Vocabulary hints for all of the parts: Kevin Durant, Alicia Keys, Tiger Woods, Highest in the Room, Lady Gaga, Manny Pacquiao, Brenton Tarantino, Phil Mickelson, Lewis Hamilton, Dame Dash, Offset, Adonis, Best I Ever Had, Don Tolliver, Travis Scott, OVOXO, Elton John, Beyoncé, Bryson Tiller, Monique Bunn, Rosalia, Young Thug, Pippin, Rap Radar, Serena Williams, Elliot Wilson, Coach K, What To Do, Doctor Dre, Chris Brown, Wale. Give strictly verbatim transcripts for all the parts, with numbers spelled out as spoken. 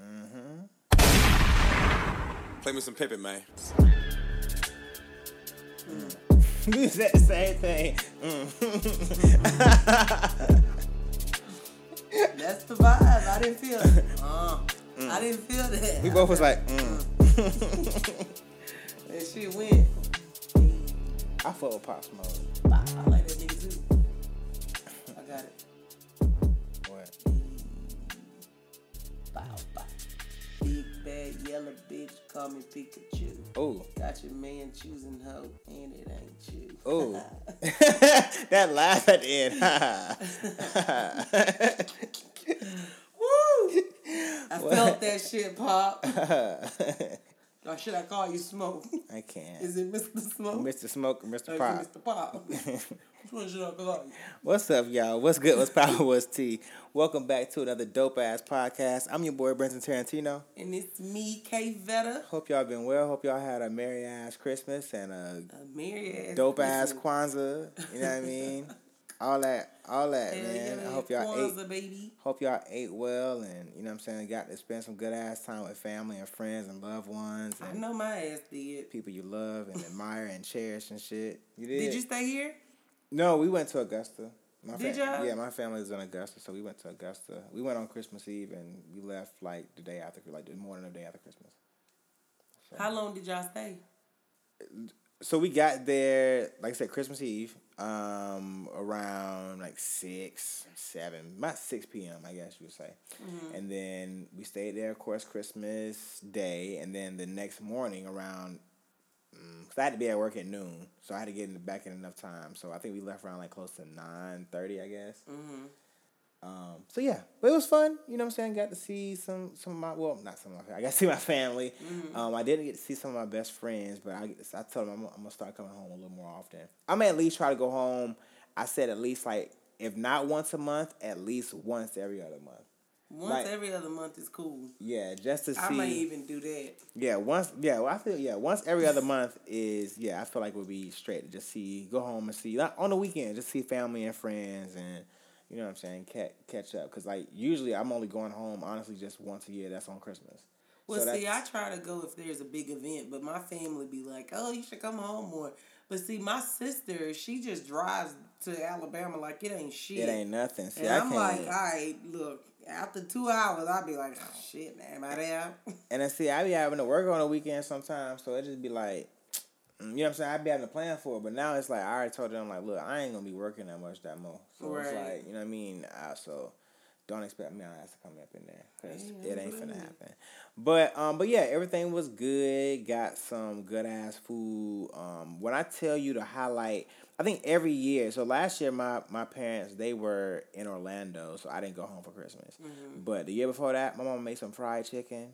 Mm-hmm. Play me some Pippin, man. Mm. Do that same thing. Mm. That's the vibe. I didn't feel it. Uh, mm. I didn't feel that. We both was like, mm. Mm. That shit went. I fuck with Pop Smoke. I, I like that nigga too. I got it. What? Bow, bow. Big bad yellow bitch, call me Pikachu. Oh. Got your man choosing hoe, and it ain't you. Oh. That laugh at the end. Woo! I what? Felt that shit, Pop. Or should I call you Smoke? I can't. Is it Mister Smoke? Mister Smoke or Mister Pop? Or Mister Pop. Which one should I call you? What's up, y'all? What's good? What's power? What's tea? Welcome back to another dope-ass podcast. I'm your boy, Brenton Tarantino. And it's me, K. Vetta. Hope y'all been well. Hope y'all had a merry-ass Christmas and a, a merry-ass dope-ass Kwanzaa. You know what I mean? All that, all that, hey, man. Hey, I hope y'all Kwanzaa, ate. Baby. Hope y'all ate well, and you know what I'm saying. Got to spend some good ass time with family and friends and loved ones. And I know my ass did. People you love and admire and cherish and shit. You did. Did you stay here? No, we went to Augusta. My did fam- y'all? Yeah, my family is in Augusta, so we went to Augusta. We went on Christmas Eve, and we left like the day after, like the morning of the day after Christmas. So. How long did y'all stay? So we got there, like I said, Christmas Eve. Um, around like six, seven, about six p.m., I guess you would say. Mm-hmm. And then we stayed there, of course, Christmas Day. And then the next morning around, because I had to be at work at noon, so I had to get in the back in enough time. So I think we left around like close to nine thirty, I guess. Mm-hmm. Um, so yeah, but it was fun. You know what I'm saying? Got to see some, some of my, well, not some of my, I got to see my family. Mm-hmm. Um, I didn't get to see some of my best friends, but I, I told them I'm, I'm going to start coming home a little more often. I'm going to at least try to go home. I said at least like, if not once a month, at least once every other month. Once like, every other month is cool. Yeah, just to see. I might even do that. Yeah, once, yeah, well, I feel, yeah, once every other month is, yeah, I feel like we'll be straight to just see, go home and see, like on the weekend, just see family and friends and. You know what I'm saying? Catch, catch up. Because, like, usually I'm only going home, honestly, just once a year. That's on Christmas. Well, so see, I try to go if there's a big event. But my family be like, oh, you should come home more. But, see, my sister, she just drives to Alabama like it ain't shit. It ain't nothing. See, and I I'm can't like, all right, look, after two hours, I'll be like, oh, shit, man, am I there? And then, see, I be having to work on the weekend sometimes. So, it just be like... You know what I'm saying? I'd be having a plan for it, but now it's like I already told them, like, look, I ain't gonna be working that much that more. So right. It's like, you know what I mean? Uh, so don't expect me to come up in there because it ain't finna happen. But um, but yeah, everything was good. Got some good ass food. Um, when I tell you to highlight, I think every year. So last year, my my parents they were in Orlando, so I didn't go home for Christmas. Mm-hmm. But the year before that, my mom made some fried chicken.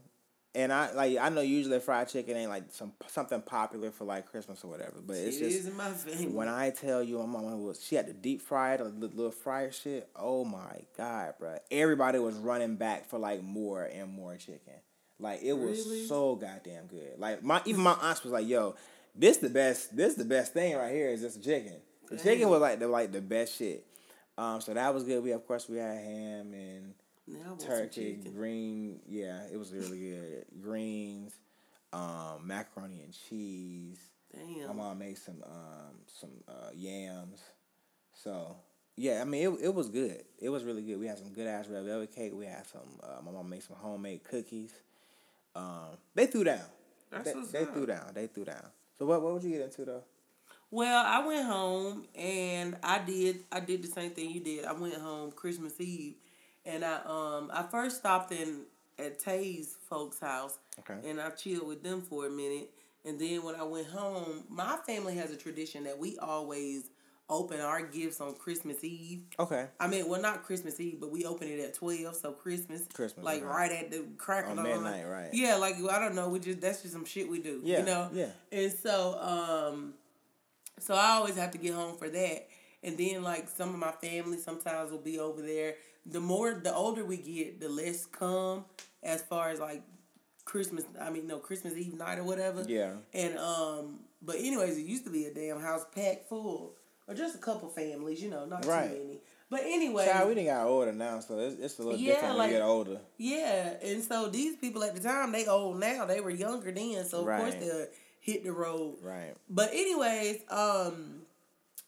And I like I know usually fried chicken ain't like some something popular for like Christmas or whatever, but it's it just my when I tell you my mama was she had the deep fried the little fryer shit. Oh my god, bro! Everybody was running back for like more and more chicken. Like it was really? So goddamn good. Like my even my aunts was like, "Yo, this the best. This the best thing right here is just chicken." The Dang. Chicken was like the like the best shit. Um, so that was good. We of course we had ham and. Turkey, green, yeah, it was really good. Greens, um, macaroni and cheese. Damn. My mom made some um, some uh, yams. So, yeah, I mean, it it was good. It was really good. We had some good-ass red velvet cake. We had some, uh, my mom made some homemade cookies. Um, they threw down. That's they, they threw down. They threw down. So, what, what would you get into, though? Well, I went home, and I did, I did the same thing you did. I went home Christmas Eve. And I um I first stopped in at Tay's folks' house, okay. And I chilled with them for a minute. And then when I went home, my family has a tradition that we always open our gifts on Christmas Eve. Okay. I mean, well, not Christmas Eve, but we open it at twelve, so Christmas. Christmas. Like, right, right at the crack of dawn. On midnight, right. Yeah, like, I don't know. We just that's just some shit we do, yeah, you know? Yeah, And so, um, so I always have to get home for that. And then, like, some of my family sometimes will be over there. The more, the older we get, the less come as far as like Christmas, I mean, no, Christmas Eve night or whatever. Yeah. And, um, but anyways, it used to be a damn house packed full or just a couple families, you know, not right. too many. But anyway. Child, we done got older now, so it's, it's a little yeah, different like, when you get older. Yeah, and so these people at the time, they old now. They were younger then, so of right. course they'll hit the road. Right. But anyways, um,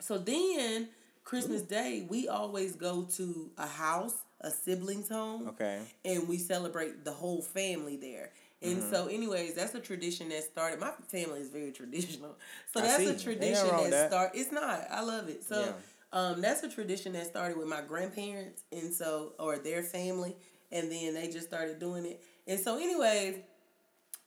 so then Christmas Ooh. Day, we always go to a house, a sibling's home. Okay. And we celebrate the whole family there. And mm-hmm. so anyways, that's a tradition that started. My family is very traditional. So that's a tradition that, that. started. It's not. I love it. So yeah. um, that's a tradition that started with my grandparents and so, or their family. And then they just started doing it. And so anyways,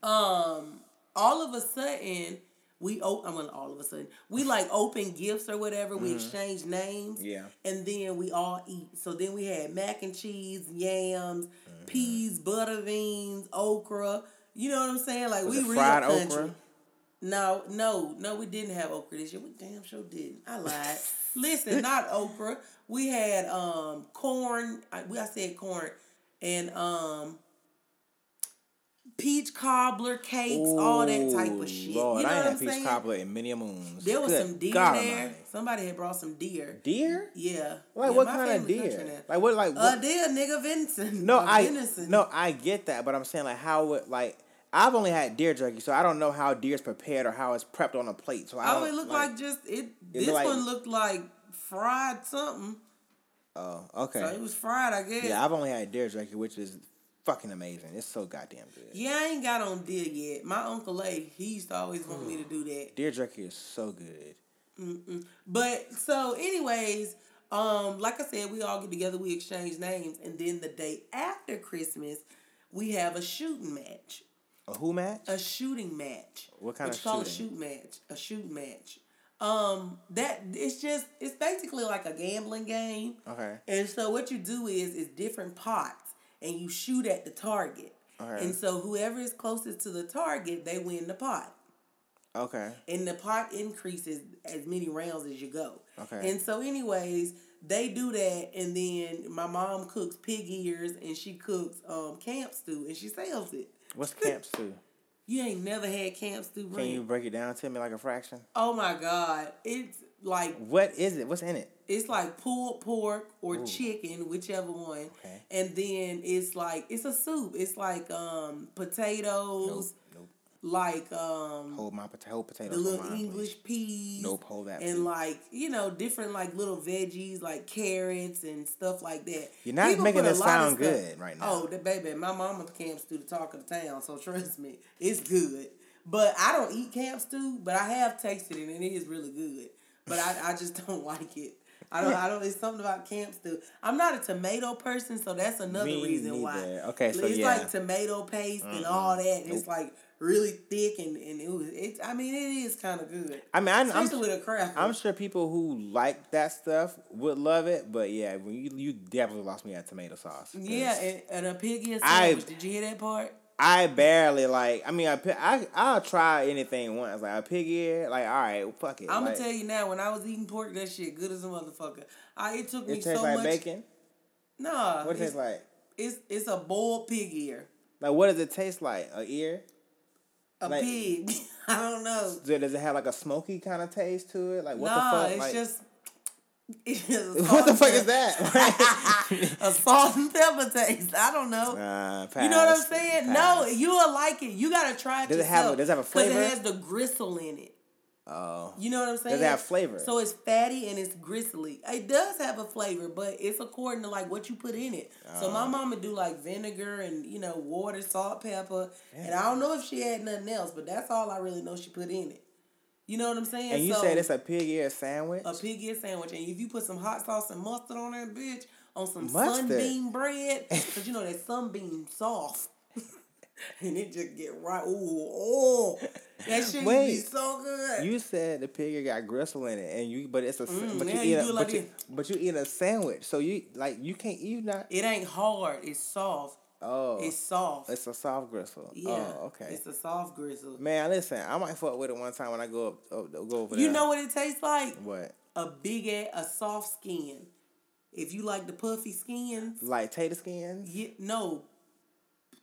um, all of a sudden we, oh, I'm going to all of a sudden, we like open gifts or whatever. Mm-hmm. We exchange names. Yeah. And then we all eat. So then we had mac and cheese, yams, peas, butter beans, okra. You know what I'm saying? Like was we real fried country. Okra? No, no, no. We didn't have okra this year. We damn sure didn't. I lied. Listen, not okra. We had um corn. I, I said corn and um peach cobbler cakes, Ooh, all that type of shit. Lord, you know I what had I'm peach saying? Cobbler and many a moons. There was Good some deer God there. Almighty. Somebody had brought some deer. Deer? Yeah. Like yeah, what kind of deer? Like what? Like what? A deer, nigga, Vincent. No, a I. Venison. No, I get that, but I'm saying like how would like I've only had deer jerky, so I don't know how deer's prepared or how it's prepped on a plate. So I. Oh, it looked like, like just it. This like, one looked like fried something. Oh, okay. So it was fried, I guess. Yeah, I've only had deer jerky, which is. Fucking amazing. It's so goddamn good. Yeah, I ain't got on deer yet. My Uncle A, he used to always want mm. me to do that. Deer jerky is so good. Mm-mm. But, so, anyways, um, like I said, we all get together, we exchange names, and then the day after Christmas, we have a shooting match. A who match? A shooting match. What kind of shooting? It's called a shoot match. A shoot match. Um, that, it's just, it's basically like a gambling game. Okay. And so what you do is, it's different pots. And you shoot at the target. Okay. And so whoever is closest to the target, they win the pot. Okay. And the pot increases as many rounds as you go. Okay. And so anyways, they do that. And then my mom cooks pig ears and she cooks um, camp stew and she sells it. What's camp stew? You ain't never had camp stew, bro. Can you break it down to me like a fraction? Oh, my God. It's like... What is it? What's in it? It's like pulled pork or Ooh. Chicken, whichever one. Okay. And then it's like, it's a soup. It's like um, potatoes. Nope, nope. Like... Um, hold my pota- hold potatoes. The little mine, English please. Peas. Nope, hold that. And please. Like, you know, different like little veggies, like carrots and stuff like that. You're not People making that sound good right now. Oh, the baby, my mama camps through the talk of the town, so trust me, it's good. But I don't eat camp stew, but I have tasted it, and it is really good. But I, I just don't like it. I don't. I don't. It's something about camp stew. I'm not a tomato person, so that's another Me reason neither. Why. Okay, so it's yeah. like tomato paste mm-hmm. and all that. And nope. It's like really thick and and it was. It. I mean, it is kind of good. I mean, I, I'm with a cracker. I'm sure people who like that stuff would love it, but yeah, when you you definitely lost me at tomato sauce. Yeah, and, and a pig ear sandwich. I, Did you hear that part? I barely like. I mean, I I I'll try anything once. Like a pig ear. Like all right, well, fuck it. I'm like, gonna tell you now. When I was eating pork, that shit good as a motherfucker. I it took me it so like much. It tastes like bacon. Nah. What it tastes like? It's it's a boiled pig ear. Like what does it taste like? A ear? A like, pig? I don't know. Does it have like a smoky kind of taste to it? Like what nah, the fuck? It's like, just. What the fuck is that? A salt and pepper taste. I don't know. Uh, pass, you know what I'm saying? Pass. No, you'll like it. You gotta try it does yourself. It have, does it have a flavor? Because it has the gristle in it. Oh. You know what I'm saying? Does it have flavor? So it's fatty and it's gristly. It does have a flavor, but it's according to like what you put in it. Oh. So my mama do like vinegar and, you know, water, salt, pepper. Yeah. And I don't know if she had nothing else, but that's all I really know she put in it. You know what I'm saying? And you so, said it's a pig ear sandwich? A pig ear sandwich. And if you put some hot sauce and mustard on that bitch, on some mustard. Sunbeam bread, because you know that Sunbeam sauce, and it just get right, ooh, oh, that shit Wait, be so good. You said the pig ear got gristle in it, and you, but it's a, mm, but, yeah, you eat you a like but, you, but you eat a sandwich, so you, like, you can't eat that. It ain't hard, it's soft. Oh. It's soft. It's a soft gristle. Yeah. Oh, okay. It's a soft gristle. Man, listen, I might fuck with it one time when I go up, up go over there. You know what it tastes like? What? A big ass, a soft skin. If you like the puffy skins. Like tater skins? Yeah, no.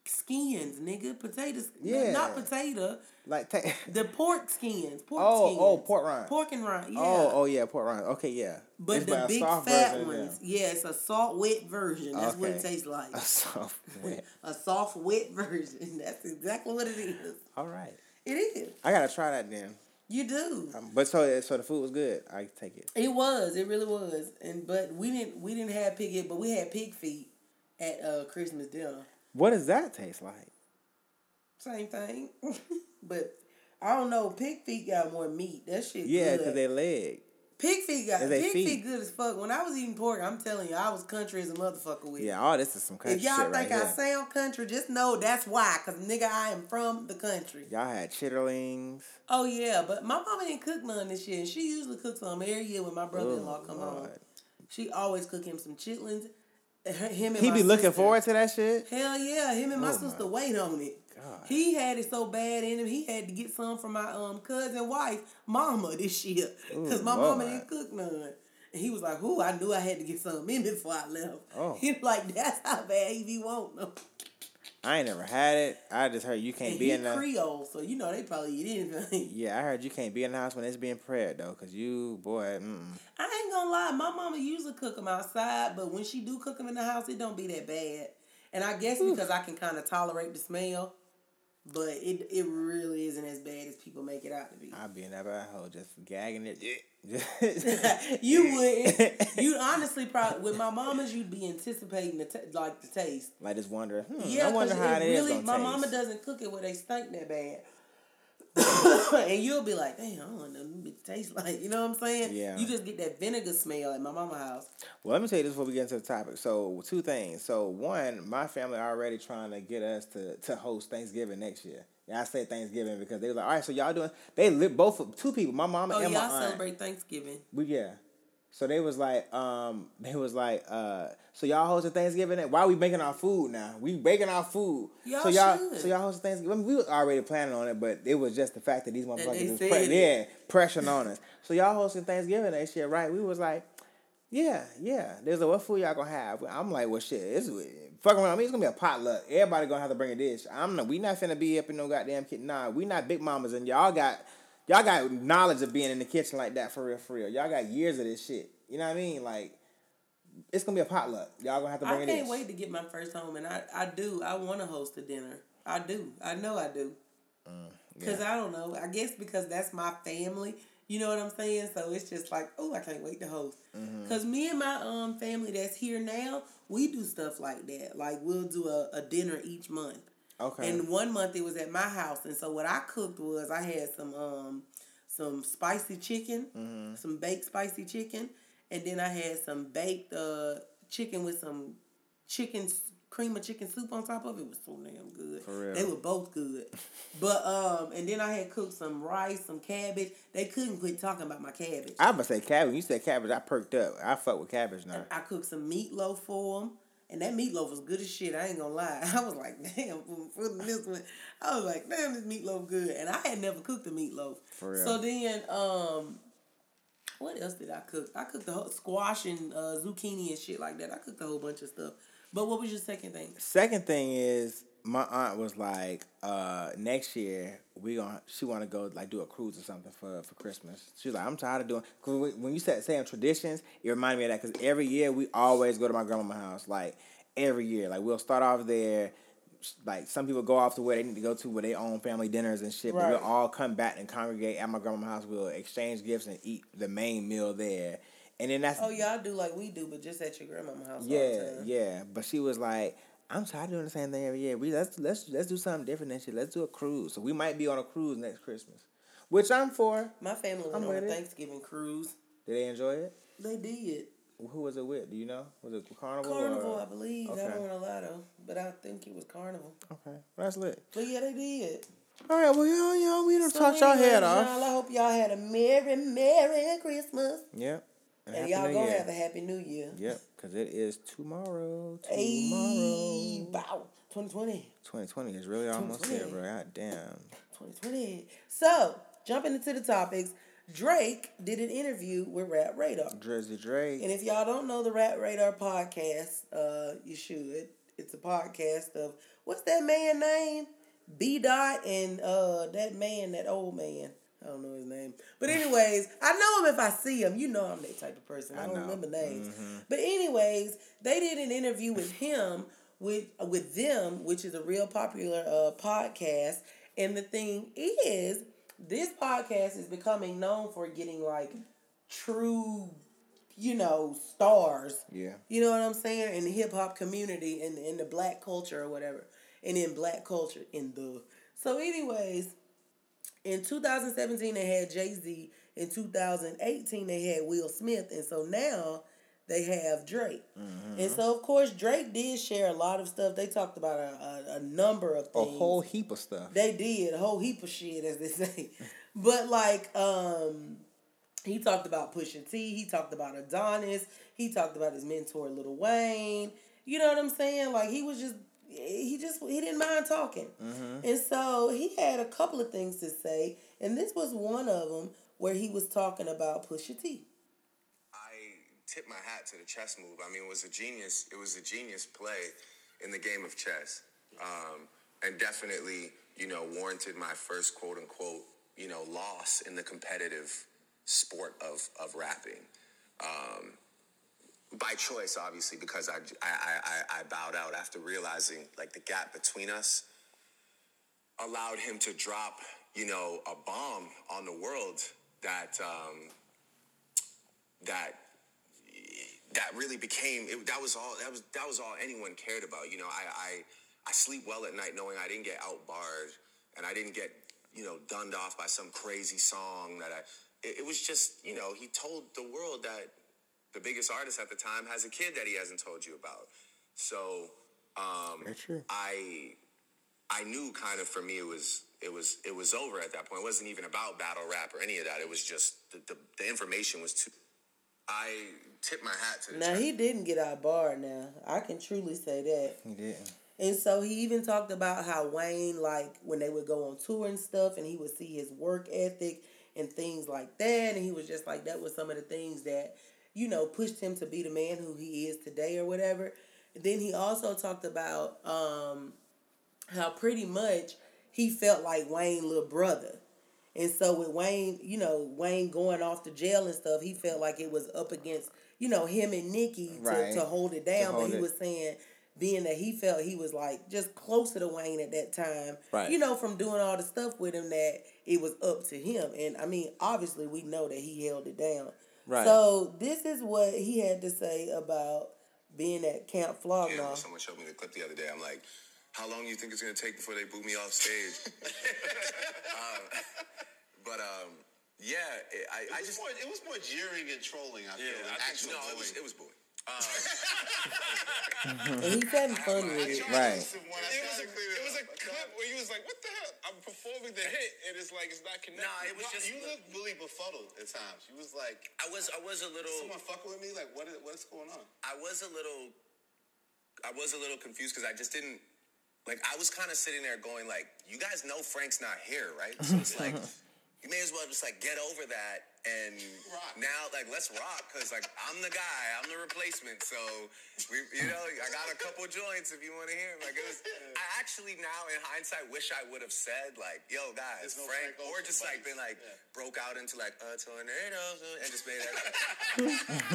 skins, nigga. Potato skins. Yeah. Not potato. Like ta- the pork skins. Pork oh, skins. Oh, pork rind. Pork and rind, yeah. Oh, oh yeah, pork rind. Okay, yeah. But it's the big fat ones. Yeah, it's a soft, wet version. That's okay. What it tastes like. A soft, wet. A soft, wet version. That's exactly what it is. All right. It is. I got to try that then. You do. Um, but so so the food was good. I take it. It was. It really was. And But we didn't we didn't have pig yet, but we had pig feet at uh, Christmas dinner. What does that taste like? Same thing. But I don't know. Pig feet got more meat. That shit yeah, good. Yeah, because they leg. Pig feet got pig feet. feet good as fuck. When I was eating pork, I'm telling you, I was country as a motherfucker with it. Yeah, all this is some country shit. If y'all shit think right I here. sound country, just know that's why. Because, nigga, I am from the country. Y'all had chitterlings. Oh, yeah. But my mama didn't cook none of this shit. She usually cooks some every year when my brother-in-law oh, come Lord. home. She always cook him some chitlins. Him and he my be looking sister. forward to that shit? Hell yeah. Him and my oh sister my wait on it. God. He had it so bad in him, he had to get some from my um cousin wife, mama, this year. Because my Lord. mama didn't cook none. And he was like, ooh, I knew I had to get some in before I left. Oh. He was like, that's how bad he be wanting them. I ain't never had it. I just heard you can't and be in the... Creole, so you know they probably eat anything. Yeah, I heard you can't be in the house when it's being prepared, though, because you, boy, mm-mm. I ain't gonna lie. My mama usually cook them outside, but when she do cook them in the house, it don't be that bad. And I guess Oof. because I can kind of tolerate the smell, but it it really isn't as bad as people make it out to be. I'd be in that hole just gagging it. You wouldn't. You honestly probably, with my mama's, you'd be anticipating the t- like the taste. Like just wondering, hmm, yeah, I wonder how it, it is really, my taste. Mama doesn't cook it where they stink that bad. And you'll be like, damn, I don't know what it tastes like. You know what I'm saying? Yeah. You just get that vinegar smell at my mama's house. Well, let me tell you this before we get into the topic. So, two things. So, one, my family already trying to get us to, to host Thanksgiving next year. And I say Thanksgiving because they were like, all right, so y'all doing... They live both... Two people, my mama oh, and my aunt. Oh, y'all celebrate Thanksgiving. But yeah. So, they was like... um, They was like... uh, So, y'all hosting Thanksgiving? Why are we making our food now? We making our food. Y'all so y'all should. So, y'all hosting Thanksgiving? I mean, we were already planning on it, but it was just the fact that these motherfuckers was pre- yeah, pressuring on us. So, y'all hosting Thanksgiving and shit, right? We was like, yeah, yeah. They was like, what food y'all gonna have? I'm like, well, shit, it's fuck around. I mean, it's gonna be a potluck. Everybody gonna have to bring a dish. I'm not, we not finna be up in no goddamn kitchen. Nah, we not big mamas, and y'all got, y'all got knowledge of being in the kitchen like that for real, for real. Y'all got years of this shit. You know what I mean? Like, it's gonna be a potluck. Y'all gonna have to bring it in. I can't wait to get my first home, and I, I do. I want to host a dinner. I do. I know I do. Mm, yeah. Cause I don't know. I guess because that's my family. You know what I'm saying? So it's just like, oh, I can't wait to host. Mm-hmm. Cause me and my um family that's here now, we do stuff like that. Like we'll do a, a dinner each month. Okay. And one month it was at my house, and so what I cooked was I had some um some spicy chicken, mm-hmm. some baked spicy chicken. And then I had some baked uh, chicken with some chicken cream of chicken soup on top of it. It was so damn good. For real. They were both good. But um, and then I had cooked some rice, some cabbage. They couldn't quit talking about my cabbage. I was gonna say cabbage. You said cabbage. I perked up. I fuck with cabbage now. And I cooked some meatloaf for them. And that meatloaf was good as shit. I ain't gonna lie. I was like, damn, for this one. I was like, damn, this meatloaf good. And I had never cooked a meatloaf. For real. So then... um. What else did I cook? I cooked the whole squash and uh, zucchini and shit like that. I cooked a whole bunch of stuff. But what was your second thing? Second thing is my aunt was like, uh, next year we gonna she want to go like do a cruise or something for, for Christmas. She was like, I'm tired of doing. Cause when you said saying traditions, it reminded me of that because every year we always go to my grandma's house. Like every year, like we'll start off there. Like some people go off to where they need to go to with their own family dinners and shit, right. But we'll all come back and congregate at my grandma's house. We'll exchange gifts and eat the main meal there, and then that's oh y'all do like we do, but just at your grandma's house. Yeah, all the time. Yeah. But she was like, "I'm tired of doing the same thing every year. We let's let's let's do something different and shit. Let's do a cruise. So we might be on a cruise next Christmas, which I'm for. My family went I'm on a Thanksgiving cruise. Did they enjoy it? They did. Who was it with? Do you know? Was it Carnival? Carnival, or? I believe. Okay. I don't want to lie, though. But I think it was Carnival. Okay. Well, that's lit. But yeah, they did. All right. Well, y'all, y'all, we done so talked y'all head off. Y'all, I hope y'all had a merry, merry Christmas. Yep. And, and y'all going to have a happy new year. Yep. Because it is tomorrow. Tomorrow. Hey, wow. twenty twenty. twenty twenty is really almost here, bro. God damn. twenty twenty. So, jumping into the topics. Drake did an interview with Rap Radar. Drizzy Drake. And if y'all don't know the Rap Radar podcast, uh, you should. It's a podcast of, what's that man name? B. Dot and uh that man, that old man. I don't know his name. But anyways, I know him if I see him. You know I'm that type of person. I, I don't know. remember names. Mm-hmm. But anyways, they did an interview with him, with with them, which is a real popular uh, podcast. And the thing is, this podcast is becoming known for getting, like, true, you know, stars. Yeah. You know what I'm saying? In the hip-hop community, in, in the black culture or whatever. And in black culture, in the... So anyways... In two thousand seventeen, they had Jay-Z. In two thousand eighteen, they had Will Smith. And so now they have Drake. Mm-hmm. And so, of course, Drake did share a lot of stuff. They talked about a, a, a number of things. A whole heap of stuff. They did. A whole heap of shit, as they say. But, like, um, he talked about Pusha T. He talked about Adonis. He talked about his mentor, Lil Wayne. You know what I'm saying? Like, he was just... He just, he didn't mind talking. Mm-hmm. And so he had a couple of things to say, and this was one of them where he was talking about Pusha T. I tipped my hat to the chess move. I mean, it was a genius, it was a genius play in the game of chess. Um, and definitely, you know, warranted my first quote unquote, you know, loss in the competitive sport of, of rapping. Um, By choice, obviously, because I, I, I, I bowed out after realizing, like, the gap between us allowed him to drop, you know, a bomb on the world that, um, that, that really became, it, that was all, that was, that was all anyone cared about. You know, I, I, I sleep well at night knowing I didn't get out-barred and I didn't get, you know, dunned off by some crazy song that I, it, it was just, you know, he told the world that the biggest artist at the time has a kid that he hasn't told you about. So um, I I knew kind of for me it was it was it was over at that point. It wasn't even about battle rap or any of that. It was just the the, the information was too. I tipped my hat to the Now, church. He didn't get out barred now. I can truly say that. He didn't. And so he even talked about how Wayne, like, when they would go on tour and stuff and he would see his work ethic and things like that. And he was just like, that was some of the things that, you know, pushed him to be the man who he is today or whatever. Then he also talked about um, how pretty much he felt like Wayne's little brother. And so with Wayne, you know, Wayne going off to jail and stuff, he felt like it was up against, you know, him and Nikki to, right. to hold it down. Hold but he it. was saying, being that he felt he was, like, just closer to Wayne at that time, right. you know, from doing all the stuff with him, that it was up to him. And, I mean, obviously we know that he held it down. Right. So this is what he had to say about being at Camp Flognaw. Yeah, someone showed me the clip the other day. I'm like, how long do you think it's going to take before they boo me off stage? um, but, um, yeah, it, I, it I just... More, it was more jeering and trolling, I yeah, feel. Like, I actually, no, it was, it was booing. Um, and he's having fun with it. Right. It was, a, it was a clip where he was like, what the hell? I'm performing the hit and it's like it's not connected. Nah, it was just, you looked really befuddled at times. You was like, I was I was a little, someone fucking with me? Like, what is, what is going on? I was a little I was a little confused because I just didn't, like, I was kind of sitting there going, like, you guys know Frank's not here, right? So it's like, you may as well just, like, get over that and rock. Now, like, let's rock, because, like, I'm the guy. I'm the replacement, so, we, you know, I got a couple joints if you want to hear them. Like, it was, I actually now, in hindsight, wish I would have said, like, yo, guys, no Frank, Frank or just, like, been, like, yeah. broke out into, like, a tornado, and just made that.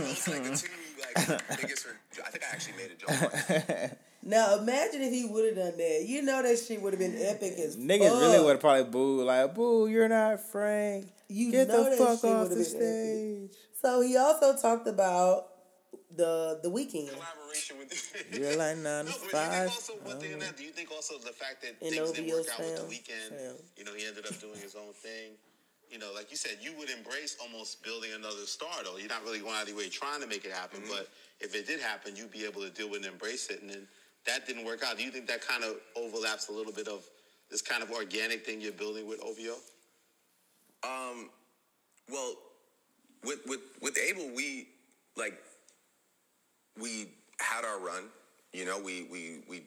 Those, like, the two, like, biggest, I think I actually made a joke. Now, imagine if he would have done that. You know that shit would have been epic as Niggas fuck. Niggas really would have probably booed, like, boo, you're not Frank. You Get know the that fuck shit off the stage. Epic. So he also talked about the the Weeknd. Collaboration with the... You're like nine to five. Do you think also the fact that in things didn't work out with the Weeknd, sound. you know, he ended up doing his own thing. You know, like you said, you would embrace almost building another star, though. You're not really going out of your way trying to make it happen, mm-hmm. but if it did happen, you'd be able to deal with and embrace it, and then that didn't work out. Do you think that kind of overlaps a little bit of this kind of organic thing you're building with O V O? Um, well, with with with Abel, we like we had our run. You know, we we we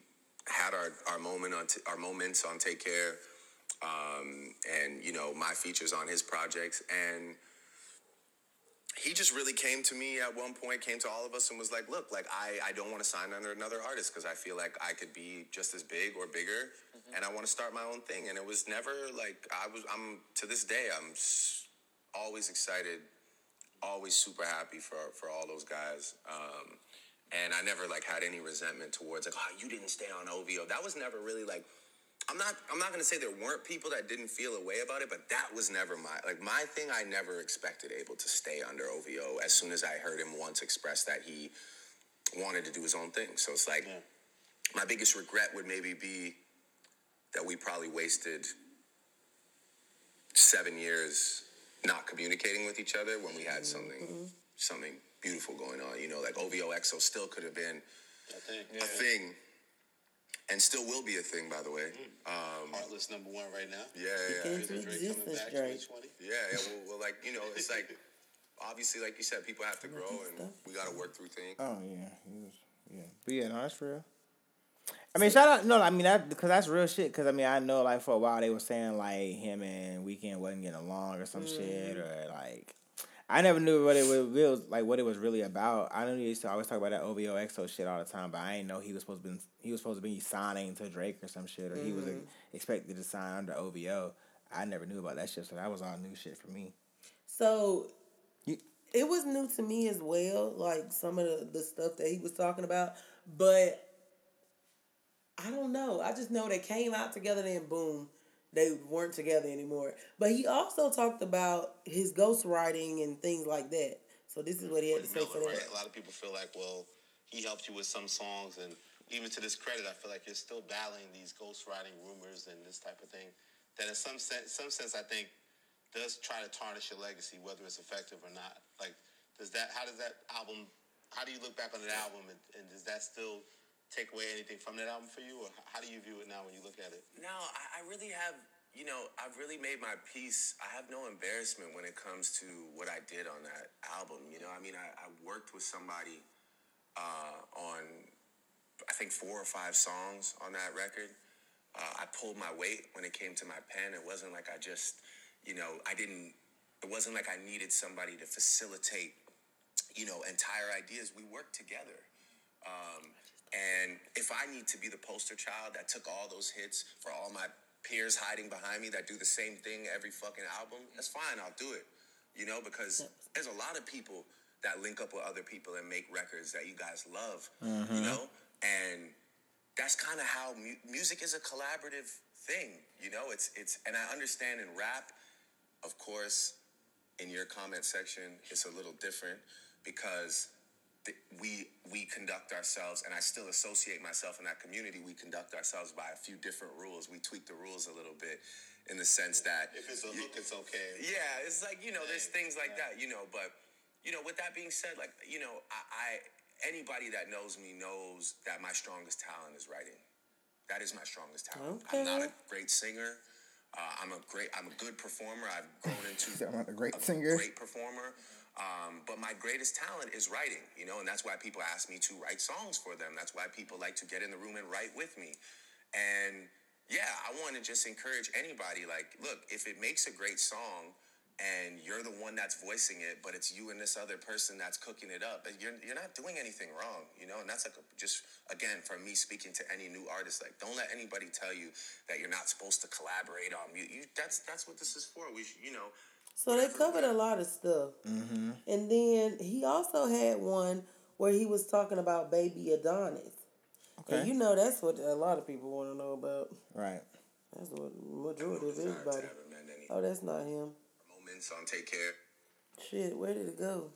had our our moment on t- our moments on Take Care, um, and you know my features on his projects, and he just really came to me at one point, came to all of us and was like, look, like, I, I don't want to sign under another artist because I feel like I could be just as big or bigger, mm-hmm. and I want to start my own thing. And it was never like, I was, I'm, to this day, I'm always excited, always super happy for, for all those guys. Um, and I never, like, had any resentment towards, like, oh, you didn't stay on O V O. That was never really, like, I'm not, I'm not going to say there weren't people that didn't feel a way about it, but that was never my, like, my thing. I never expected Abel to stay under O V O as soon as I heard him once express that he wanted to do his own thing. So it's like, yeah. my biggest regret would maybe be that we probably wasted seven years not communicating with each other when we had something, mm-hmm. something beautiful going on. You know, like OVOXO still could have been I think, yeah. a thing. And still will be a thing, by the way. Um, Heartless number one right now. Yeah, yeah. yeah. Drake coming back twenty twenty. Yeah, yeah. Well, well, like, you know, it's like, obviously, like you said, people have to grow and we got to work through things. Oh, yeah. Yeah. But yeah, no, that's for real. I mean, shout out, no, I mean, that, because that's real shit. Because, I mean, I know, like, for a while they were saying, like, him and Weeknd wasn't getting along or some mm. shit or, like, I never knew what it was, like, what it was really about. I know you used to always talk about that OVOXO shit all the time, but I didn't know he was supposed to be he was supposed to be signing to Drake or some shit, or mm-hmm. he was like, expected to sign under O V O. I never knew about that shit, so that was all new shit for me. So you, it was new to me as well, like some of the, the stuff that he was talking about. But I don't know. I just know they came out together, then boom. They weren't together anymore. But he also talked about his ghostwriting and things like that. So this is what he had to say for that. A lot of people feel like, well, he helped you with some songs. And even to this credit, I feel like you're still battling these ghostwriting rumors and this type of thing that in some sense, some sense I think, does try to tarnish your legacy, whether it's effective or not. Like, does that? How does that album, how do you look back on that album, and, and does that still take away anything from that album for you, or how do you view it now when you look at it? No, I, I really have, you know, I've really made my peace. I have no embarrassment when it comes to what I did on that album. You know, I mean, I, I worked with somebody uh, on, I think, four or five songs on that record. Uh, I pulled my weight when it came to my pen. It wasn't like I just, you know, I didn't, it wasn't like I needed somebody to facilitate, you know, entire ideas. We worked together. Um, And if I need to be the poster child that took all those hits for all my peers hiding behind me that do the same thing every fucking album, that's fine. I'll do it, you know, because there's a lot of people that link up with other people and make records that you guys love, mm-hmm. you know, and that's kind of how mu- music is a collaborative thing, you know. It's it's and I understand in rap, of course, in your comment section, it's a little different because we we conduct ourselves, and I still associate myself in that community. We conduct ourselves by a few different rules. We tweak the rules a little bit in the sense that if it's a look, it's okay. Yeah, it's like, you know, there's things like that, you know. But, you know, with that being said, like, you know, I, I anybody that knows me knows that my strongest talent is writing. That is my strongest talent. Okay. I'm not a great singer. Uh, I'm a great. I'm a good performer. I've grown into. I'm not a great a singer. Great performer. Um, but my greatest talent is writing, you know, and that's why people ask me to write songs for them. That's why people like to get in the room and write with me. And yeah, I want to just encourage anybody, like, look, if it makes a great song and you're the one that's voicing it, but it's you and this other person that's cooking it up, you're, you're not doing anything wrong, you know? And that's like, a, just, again, from me speaking to any new artist, like, don't let anybody tell you that you're not supposed to collaborate on you. you that's, that's what this is for. We, you know. So they covered a lot of stuff. Mm-hmm. And then he also had one where he was talking about baby Adonis. Okay. And you know that's what a lot of people want to know about. Right. That's what the majority of everybody. Oh, that's not him. Moments on Take Care. Shit, where did it go?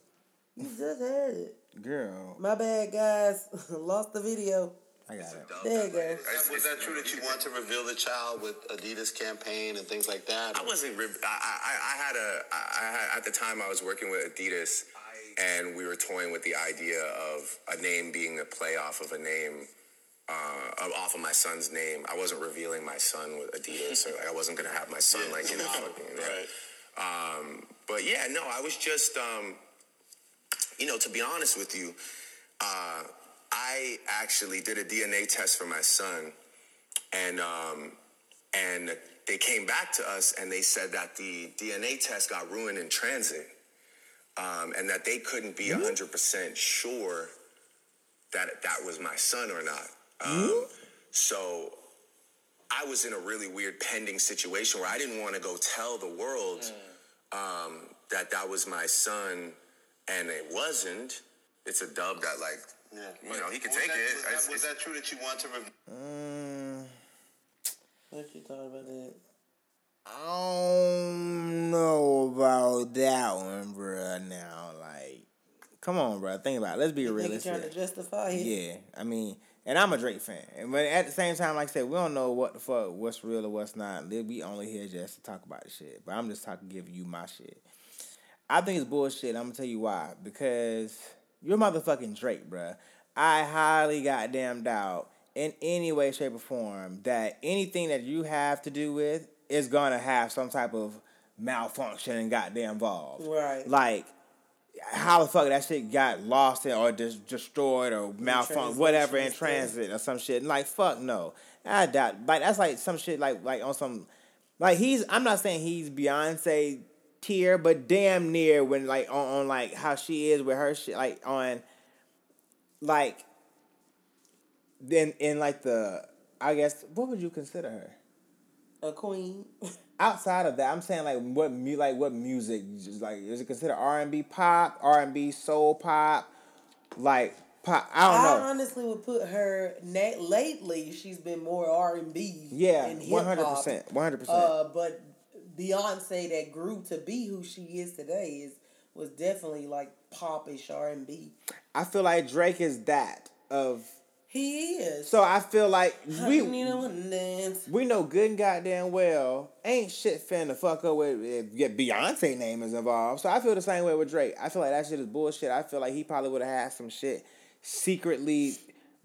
You just had it. Girl. My bad, guys. Lost the video. I got it. There you go. Was that true that you want to reveal the child with Adidas campaign and things like that? I wasn't. I, I, I had a. I had, at the time I was working with Adidas, and we were toying with the idea of a name being a playoff of a name, uh, off of my son's name. I wasn't revealing my son with Adidas, or like I wasn't gonna have my son yeah. like in the hologram. Right. Um, but yeah, no, I was just. Um, you know, to be honest with you. Uh, I actually did a D N A test for my son, and um, and they came back to us and they said that the D N A test got ruined in transit. um, and that they couldn't be mm-hmm. one hundred percent sure that that was my son or not. Um, mm-hmm. So I was in a really weird pending situation where I didn't want to go tell the world mm. um, that that was my son, and it wasn't. It's a dub that, like, yeah. you know, he could take that, it. Was, I, that, was that true that you want to... Um, what you thought about that? I don't know about that one, bruh, now. Like, come on, bruh. Think about it. Let's be you realistic. Trying to justify it. Yeah, I mean... And I'm a Drake fan. And but at the same time, like I said, we don't know what the fuck, what's real or what's not. We only here just to talk about the shit. But I'm just talking, giving you my shit. I think it's bullshit. I'm going to tell you why. Because you're motherfucking Drake, bruh. I highly goddamn doubt in any way, shape, or form that anything that you have to do with is going to have some type of malfunction and goddamn involved. Right. Like... how the fuck that shit got lost in or just destroyed or malfunctioned, whatever, in transit or some shit. Like, fuck no. I doubt. Like, that's like some shit, like, like on some, like, he's, I'm not saying he's Beyonce tier, but damn near when, like, on, on like, how she is with her shit, like, on, like, then in, like, the, I guess, what would you consider her? A queen. Outside of that, I'm saying, like, what mu- like what music? Just like, is it considered R and B pop, R and B soul pop, like pop? I don't I know. I honestly would put her na- lately. She's been more R and B. Yeah, one hundred percent, one hundred percent. But Beyonce, that grew to be who she is today, is was definitely like popish R and B. I feel like Drake is that of. He is. So I feel like we we know good and goddamn well ain't shit finna fuck up with if Beyonce name is involved. So I feel the same way with Drake. I feel like that shit is bullshit. I feel like he probably would have had some shit secretly,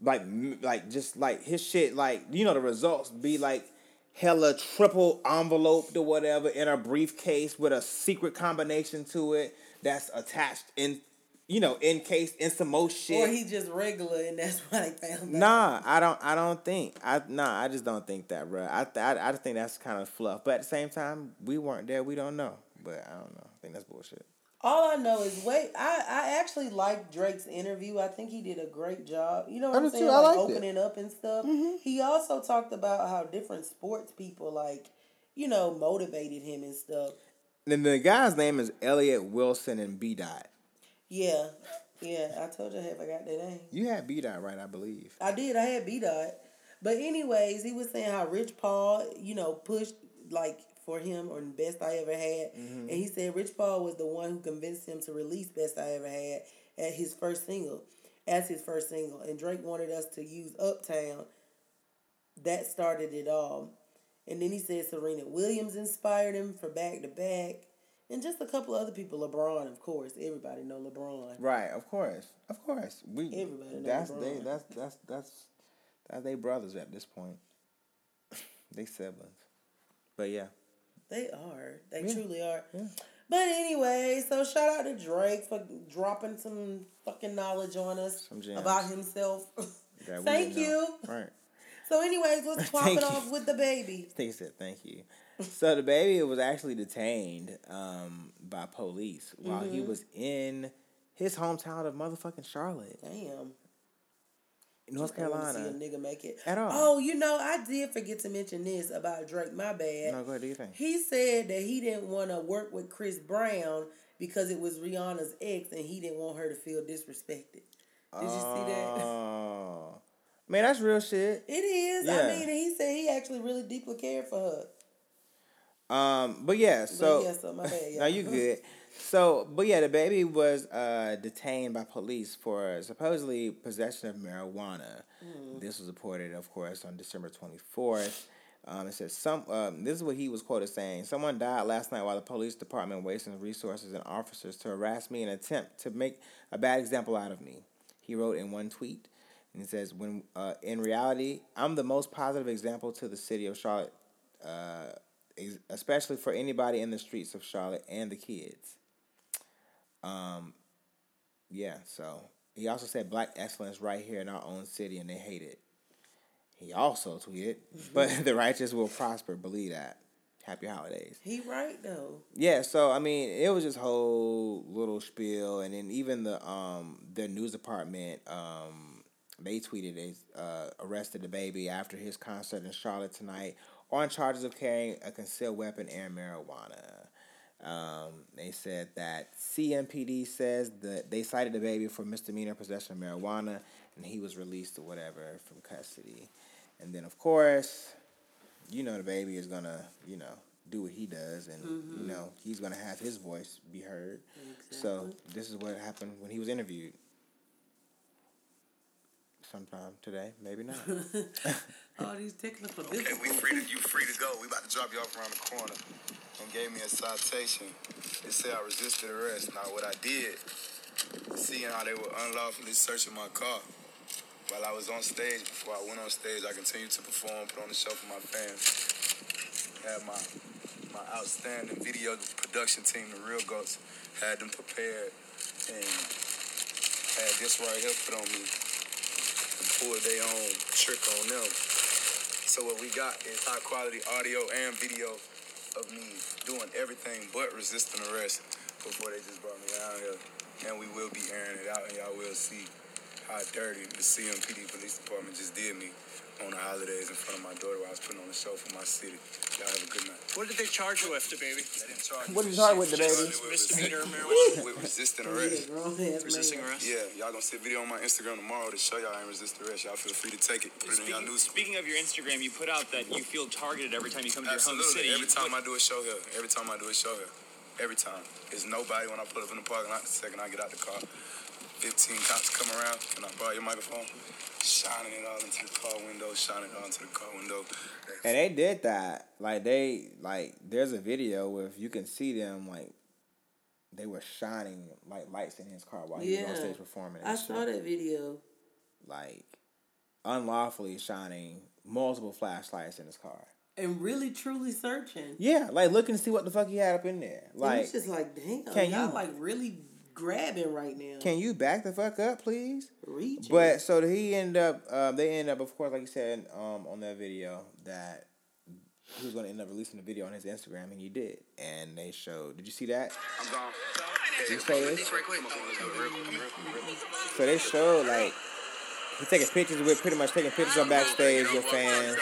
like like just like his shit, like, you know, the results be like hella triple enveloped or whatever in a briefcase with a secret combination to it that's attached in. You know, encased in some more shit. Or he's just regular, and that's why they found out. Nah, I don't. I don't think. I nah. I just don't think that, bro. I th- I I just think that's kind of fluff. But at the same time, we weren't there. We don't know. But I don't know. I think that's bullshit. All I know is wait. I, I actually liked Drake's interview. I think he did a great job. You know what I'm saying? Too, like opening it. Up and stuff. Mm-hmm. He also talked about how different sports people, like, you know, motivated him and stuff. And the guy's name is Elliot Wilson and B. Dot. Yeah, yeah. I told you I had forgot that name. You had B. Dot, right? I believe I did. I had B. Dot, but anyways, he was saying how Rich Paul, you know, pushed like for him on Best I Ever Had, mm-hmm. and he said Rich Paul was the one who convinced him to release Best I Ever Had as his first single, as his first single, and Drake wanted us to use Uptown. That started it all, and then he said Serena Williams inspired him for Back to Back. And just a couple other people, LeBron, of course. Everybody know LeBron. Right, of course, of course. We everybody know that's LeBron. They, that's that's that's that's they brothers at this point. They siblings, but yeah, they are. They yeah. truly are. Yeah. But anyway, so shout out to Drake for dropping some fucking knowledge on us about himself. Thank you. Know. Right. So, anyways, let's pop it off with the baby. They said thank you. So the baby was actually detained um, by police while mm-hmm. he was in his hometown of motherfucking Charlotte. Damn. North Carolina. I don't see a nigga make it. At all. Oh, you know, I did forget to mention this about Drake. My bad. No, go ahead. Do you think? He said that he didn't want to work with Chris Brown because it was Rihanna's ex and he didn't want her to feel disrespected. Did you oh. see that? Oh. Man, that's real shit. It is. Yeah. I mean, he said he actually really deeply cared for her. Um, but yeah, so, but yeah, so my bad, yeah. No, you good. So, but yeah, the baby was uh detained by police for supposedly possession of marijuana. Mm. This was reported, of course, on December twenty-fourth. Um, it says some. Um, this is what he was quoted saying: "Someone died last night while the police department wasted resources and officers to harass me and attempt to make a bad example out of me." He wrote in one tweet, and it says, "When uh, in reality, I'm the most positive example to the city of Charlotte." Uh. Especially for anybody in the streets of Charlotte and the kids. Um, yeah, so he also said black excellence right here in our own city and they hate it. He also tweeted, mm-hmm. but the righteous will prosper, believe that. happy holidays. He right, though. Yeah, so, I mean, it was just whole little spiel. And then even the um the news department, um they tweeted they uh, arrested the baby after his concert in Charlotte tonight on charges of carrying a concealed weapon and marijuana. Um, they said that C M P D says that they cited the baby for misdemeanor possession of marijuana, and he was released or whatever from custody. And then, of course, you know the baby is going to, you know, do what he does, and, mm-hmm. you know, he's going to have his voice be heard. Exactly. So this is what happened when he was interviewed. Sometime today, maybe not. All these technical difficulties. Okay, we free to, you free to go. We about to drop you off around the corner. And gave me a citation. It said I resisted arrest. Now, what I did, seeing how they were unlawfully searching my car while I was on stage, before I went on stage, I continued to perform, put on the show for my fans. Had my my outstanding video production team, the Real Goats, had them prepared and had this right here put on me and pulled their own trick on them. So what we got is high quality audio and video of me doing everything but resisting arrest before they just brought me out here. And we will be airing it out, and y'all will see how dirty the C M P D Police Department just did me on the holidays in front of my daughter while I was putting on a show for my city. Y'all have a good night. What did they charge you with the baby? They didn't charge what did you charge with the baby? Misdemeanor marijuana. With resisting arrest. Resisting arrest? Yeah, y'all gonna see a video on my Instagram tomorrow to show y'all I ain't resist arrest. Y'all feel free to take it. Put speaking, it in y'all news. Speaking of your Instagram, you put out that you feel targeted every time you come to Absolutely. your home city. Every time put... I do a show here. Every time I do a show here. Every time. There's nobody when I pull up in the parking lot. The second I get out the car, fifteen cops come around. Can I borrow your microphone? Shining it all into the car window. Shining it all into the car window. And they did that. Like, they, like, there's a video where if you can see them, like, they were shining, like, lights in his car while yeah, he was on stage performing. I saw that video. Like, unlawfully shining multiple flashlights in his car. And really, truly searching. Yeah, like, looking to see what the fuck he had up in there. Like, it's just like, damn, can y'all, you, like, really... grabbing right now. Can you back the fuck up, please? Reach. But so he end up, uh, they end up, of course, like you said, um, on that video that he was going to end up releasing the video on his Instagram, and he did. And they showed. Did you see that? I'm gone. Did you say this? So they showed like he's taking pictures with, pretty much taking pictures on backstage with fans,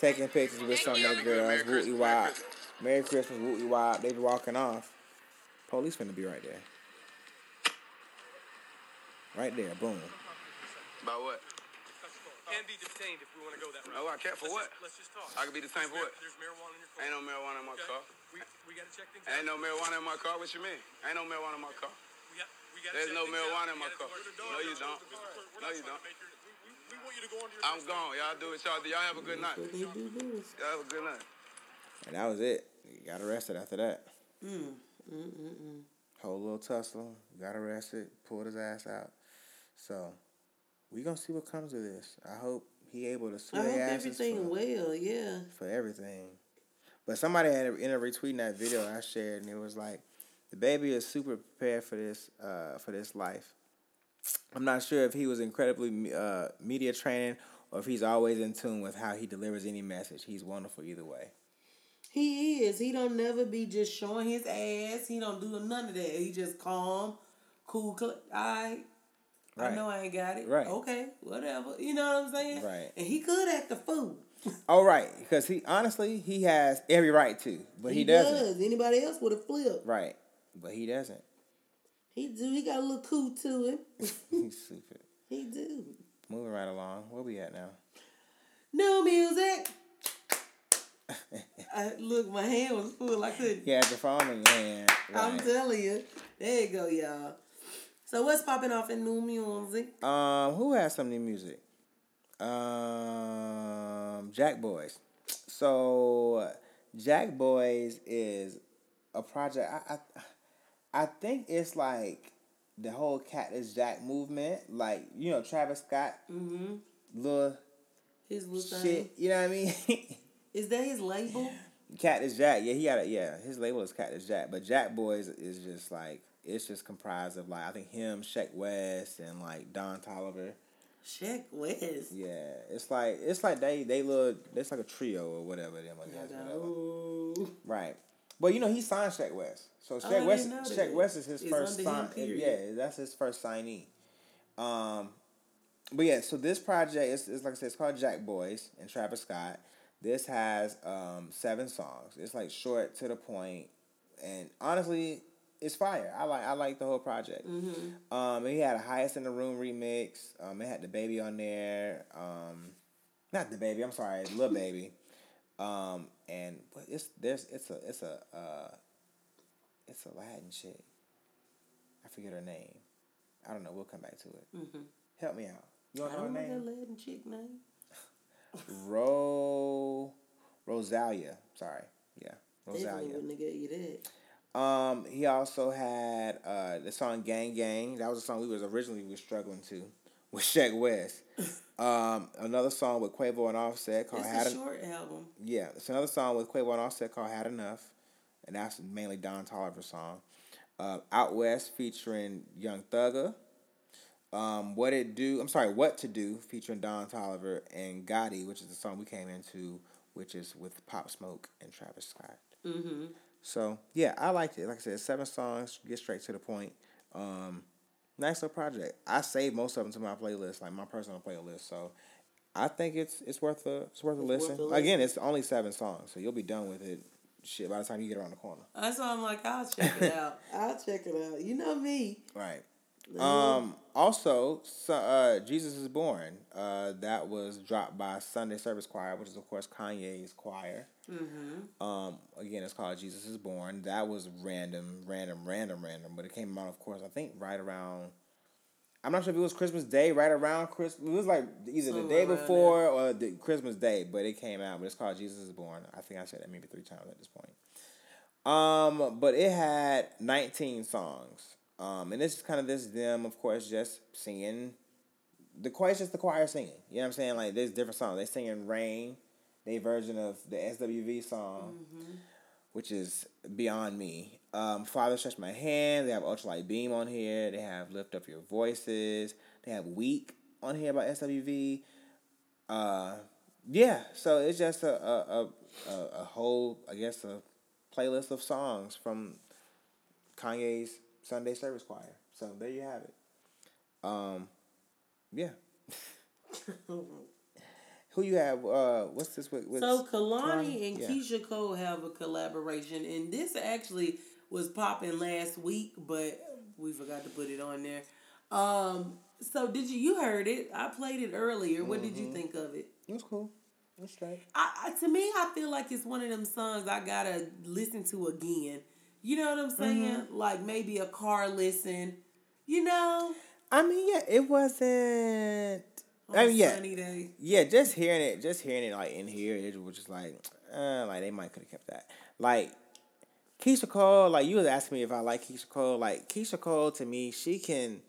taking pictures with some of those girls. Wooty Wop, Merry Christmas, Wooty Wop. They be walking off. Police finna be right there. Right there, boom. About what? Can be detained if we want to go that route. Oh, I can't for let's what? Just, let's just talk. I can be detained for what? There's marijuana in your car. Ain't no marijuana in my okay. car. We, we gotta check things Ain't out. Ain't no marijuana in my car. What you mean? Ain't no marijuana in my car. We got, we gotta There's no marijuana out. in my car. No, you don't. No, you don't. We want you to go on to your I'm gone. Y'all do it. Y'all do. Y'all have a good night. Y'all have a good night. And that was it. You got arrested after that. Mm. Mm-mm-mm. Whole little tussle, got arrested, pulled his ass out. So we gonna see what comes of this. I hope he able to sue their asses. I hope everything well, yeah. For everything. But somebody had ended up retweeting that video I shared, and it was like, the baby is super prepared for this, uh, for this life. I'm not sure if he was incredibly uh media training or if he's always in tune with how he delivers any message. He's wonderful either way. He is. He don't never be just showing his ass. He don't do none of that. He just calm, cool, cl- I, right. I know I ain't got it. Right. Okay, whatever. You know what I'm saying? Right. And he could act the fool. Oh, right. Because he, honestly, he has every right to. But he, he doesn't. Does. Anybody else would have flipped. Right. But he doesn't. He do. He got a little cool to him. He's stupid. He do. Moving right along. Where we at now? New music. I, look, my hand was full like this. Yeah, the phone in your hand. Right. I'm telling you. There you go, y'all. So what's popping off in new music? Um, who has some new music? Um, Jack Boys. So Jack Boys is a project. I I, I think it's like the whole Cat is Jack movement. Like, you know, Travis Scott. Mm-hmm. Little his little shit. You know what I mean? Is that his label? Cat is Jack. Yeah, he got it. Yeah, his label is Cat is Jack. But Jack Boys is just like, it's just comprised of like, I think him, Sheck Wes, and like Don Toliver. Sheck Wes. Yeah, it's like it's like they they look. It's like a trio or whatever. Them I guess whatever. Right, but you know he signed Sheck Wes, so Sheck oh, Wes Sheck Wes is his it's first sign. Yeah, that's his first signee. Um, but yeah, so this project is is like I said, it's called Jack Boys and Travis Scott. This has um seven songs. It's like short to the point, and honestly, it's fire. I like I like the whole project. Mm-hmm. Um, it had a highest in the room remix. Um, it had the baby on there. Um, not the baby. I'm sorry, Lil Baby. Um, and but it's there's it's a it's a uh, it's a Latin chick. I forget her name. I don't know. We'll come back to it. Mm-hmm. Help me out. You don't know her name? I don't know that Latin chick name. Ro Rosalia. Sorry. Yeah. Rosalia. They get you that. Um, he also had uh the song Gang Gang. That was a song we was originally we were struggling to with Sheck Wes. um another song with Quavo and Offset called Had Enough. It's a short album. Yeah, it's another song with Quavo and Offset called Had Enough. And that's mainly Don Toliver's song. Uh, Out West featuring Young Thugger. Um, What It Do I'm sorry, What to Do featuring Don Toliver and Gotti, which is the song we came into, which is with Pop Smoke and Travis Scott. Mm-hmm. So, yeah, I liked it. Like I said, seven songs, get straight to the point. Um, nice little project. I saved most of them to my playlist, like my personal playlist. So, I think it's it's worth a, it's worth a it's listen. Worth a Again, listen. It's only seven songs, so you'll be done with it, shit, by the time you get around the corner. That's why I'm like, I'll check it out. I'll check it out. You know me. Right. Um, also, so, uh, Jesus is Born. Uh, that was dropped by Sunday Service Choir, which is, of course, Kanye's choir. Mm-hmm. Um, again, it's called Jesus is Born. That was random, random, random, random. But it came out, of course, I think right around... I'm not sure if it was Christmas Day, right around Christmas. It was like either the Somewhere day before or the Christmas Day, but it came out. But it's called Jesus is Born. I think I said that maybe three times at this point. Um, but it had nineteen songs. Um, and this is kind of this them, of course, just singing. The choir's just the choir singing. You know what I'm saying? Like, there's different songs. They're singing Rain, their version of the S W V song, mm-hmm. which is beyond me. Um, Father Stretch My Hand. They have Ultralight Beam on here. They have Lift Up Your Voices. They have Weak on here by S W V. Uh, yeah, so it's just a a, a, a whole, I guess, a playlist of songs from Kanye's Sunday Service Choir. So there you have it. Um, yeah. Who you have? Uh, what's this with? So Kalani and yeah. Keisha Cole have a collaboration, and this actually was popping last week, but we forgot to put it on there. Um, so did you? You heard it? I played it earlier. Mm-hmm. What did you think of it? It was cool. It was straight. I, I to me, I feel like it's one of them songs I gotta listen to again. You know what I'm saying? Mm-hmm. Like maybe a car listen, you know? I mean, yeah, it wasn't... On I mean, yeah. Sunny day. Yeah, just hearing it, just hearing it like in here, it was just like, uh, like they might could have kept that. Like, Keisha Cole, like you was asking me if I like Keisha Cole. Like, Keisha Cole to me, she can...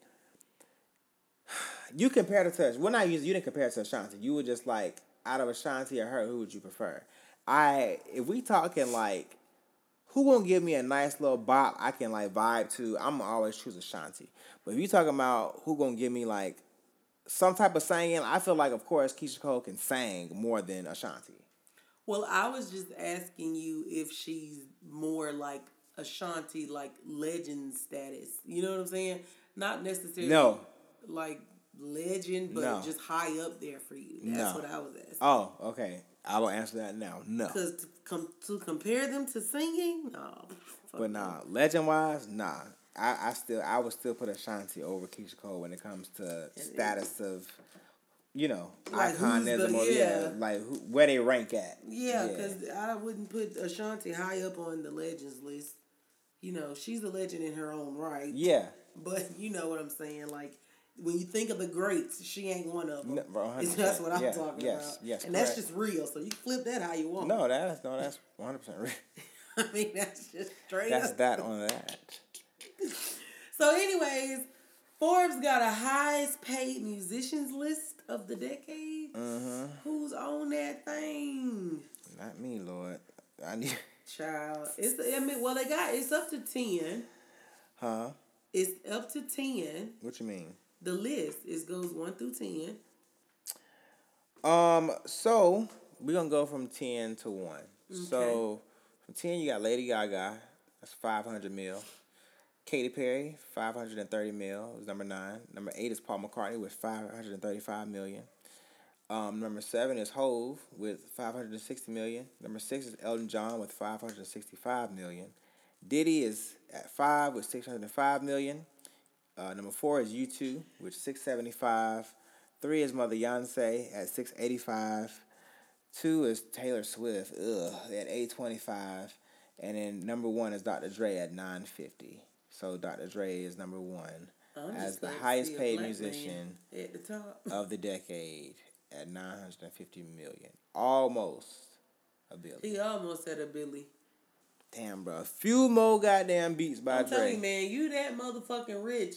You compared her to... Well, not you, you didn't compare her to Ashanti. You were just like, out of Ashanti or her, who would you prefer? I... If we talking like... Who gonna give me a nice little bop I can like vibe to? I'm gonna always choose Ashanti. But if you talking about who gonna give me like some type of singing, I feel like of course Keisha Cole can sing more than Ashanti. Well, I was just asking you if she's more like Ashanti, like legend status. You know what I'm saying? Not necessarily no. like legend, but no. just high up there for you. That's no. what I was asking. Oh, okay. I will answer that now. No. Because to, com- to compare them to singing? No. But nah, legend-wise, nah. I, I still I would still put Ashanti over Keisha Cole when it comes to it status is. Of, you know, like iconism or, yeah. yeah, like who, where they rank at. Yeah, because yeah. I wouldn't put Ashanti high up on the legends list. You know, she's a legend in her own right. Yeah. But you know what I'm saying, like, when you think of the greats, she ain't one of them. No, that's what I'm yeah, talking yes, about. Yes, and correct. That's just real. So you flip that how you want. No, that's no, that's one hundred percent real. I mean, that's just straight that's up. That's that on that. So anyways, Forbes got a highest paid musicians list of the decade. Mm-hmm. Who's on that thing? Not me, Lord. I need... Child. It's, I mean, well, they got... It's up to ten. Huh? It's up to ten. What you mean? the list. It goes one through ten. Um, so we're gonna go from ten to one. Okay. So from ten, you got Lady Gaga. That's five hundred mil. Katy Perry, five hundred and thirty mil, is number nine. Number eight is Paul McCartney with five hundred and thirty-five million. Um, number seven is Hove with five hundred and sixty million. Number six is Elton John with five hundred and sixty-five million. Diddy is at five with six hundred and five million. Uh, number four is U two with six seventy-five. Three is Mother Beyonce at six eighty-five. Two is Taylor Swift, ugh, at eight twenty-five. And then number one is Doctor Dre at nine fifty. So Doctor Dre is number one I'm as the highest paid musician at the top of the decade at nine hundred and fifty million, almost a billion. He almost had a billion. Damn, bro, a few more goddamn beats by I'm Dre. I'm telling you, man, you that motherfucking rich,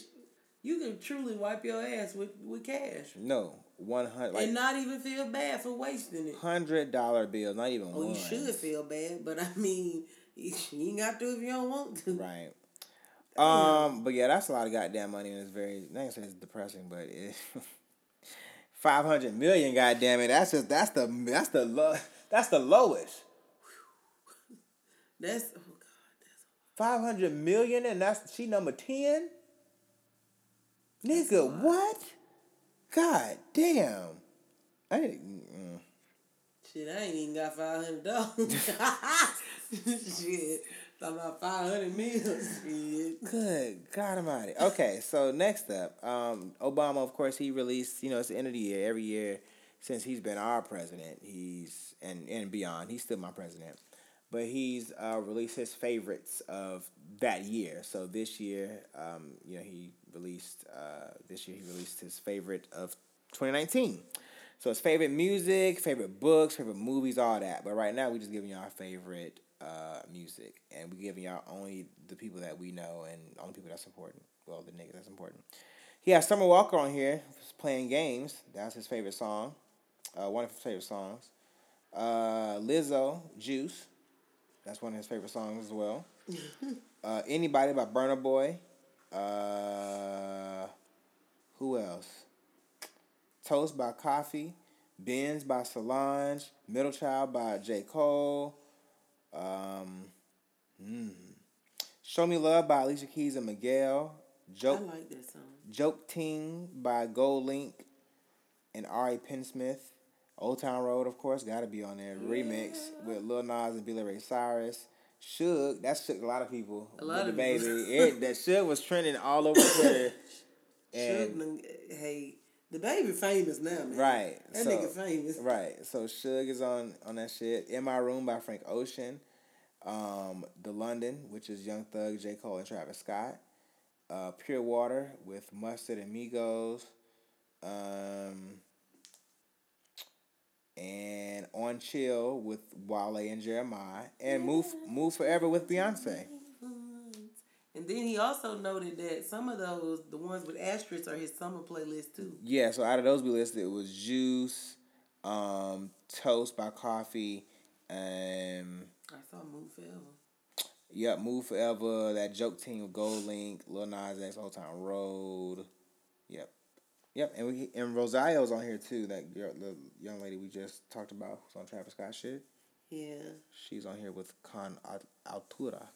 you can truly wipe your ass with, with cash. No, one hundred like, and not even feel bad for wasting it. Hundred dollar bills, not even. Oh, ones. You should feel bad, but I mean, you ain't got to if you don't want to. Right. Um, but yeah, that's a lot of goddamn money, and it's very. I ain't saying it's depressing, but it's five hundred million. Goddamn it, that's just that's the that's the lo- that's the lowest. That's oh god, that's five hundred million, and that's she number ten. Nigga, what? God damn! I didn't, mm. Shit, I ain't even got five hundred dollars. Shit. Talking about five hundred meals. Good God Almighty. Okay, so next up, um, Obama, of course, he released, you know, it's the end of the year. Every year since he's been our president, he's, and, and beyond, he's still my president. But he's uh, released his favorites of that year. So this year, um, you know, he released, uh, this year he released his favorite of twenty nineteen. So his favorite music, favorite books, favorite movies, all that. But right now, we're just giving you our favorite Uh, music, and we giving y'all only the people that we know and only people that's important. Well, the niggas that's important. He has Summer Walker on here playing Games. That's his favorite song. Uh, one of his favorite songs. Uh, Lizzo, Juice. That's one of his favorite songs as well. uh, Anybody by Burna Boy. Uh, who else? Toast by Coffee. Benz by Solange. Middle Child by J. Cole. Um, mm. Show Me Love by Alicia Keys and Miguel. Joke, I like that song. Joke Ting by Gold Link and Ari Pinsmith. Old Town Road, of course, gotta be on there. Yeah. Remix with Lil Nas and Billy Ray Cyrus. Suge, that shook a lot of people. A lot of baby. It, that Suge was trending all over Twitter. Suge, hey, the baby famous now, man. Right. That so, nigga famous. Right. So Suge is on, on that shit. In My Room by Frank Ocean. Um, The London, which is Young Thug, J. Cole, and Travis Scott. Uh, Pure Water with Mustard and Migos. Um, and On Chill with Wale and Jeremiah. And yeah. Move Move Forever with Beyonce. And then he also noted that some of those, the ones with asterisks, are his summer playlist too. Yeah, so out of those we listed, it was Juice, um, Toast by Coffee, and... I saw Move Forever. Yep, Move Forever, that Joke Team with Gold Link, Lil Nas X, Old Town Road. Yep. Yep, and we and Rosalia's on here too, that girl, the young lady we just talked about who's on Travis Scott shit. Yeah. She's on here with Con Altura.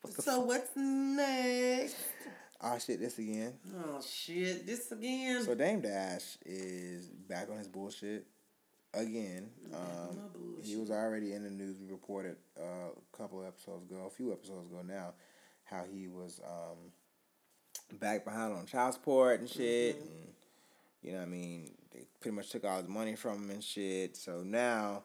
What so fuck? What's next? Oh shit, this again. Oh shit, this again. So Dame Dash is back on his bullshit again. Um, bullshit. He was already in the news. We reported uh, a couple episodes ago, a few episodes ago now, how he was um, back behind on child support and shit. Mm-hmm. And, you know what I mean? They pretty much took all the money from him and shit. So now...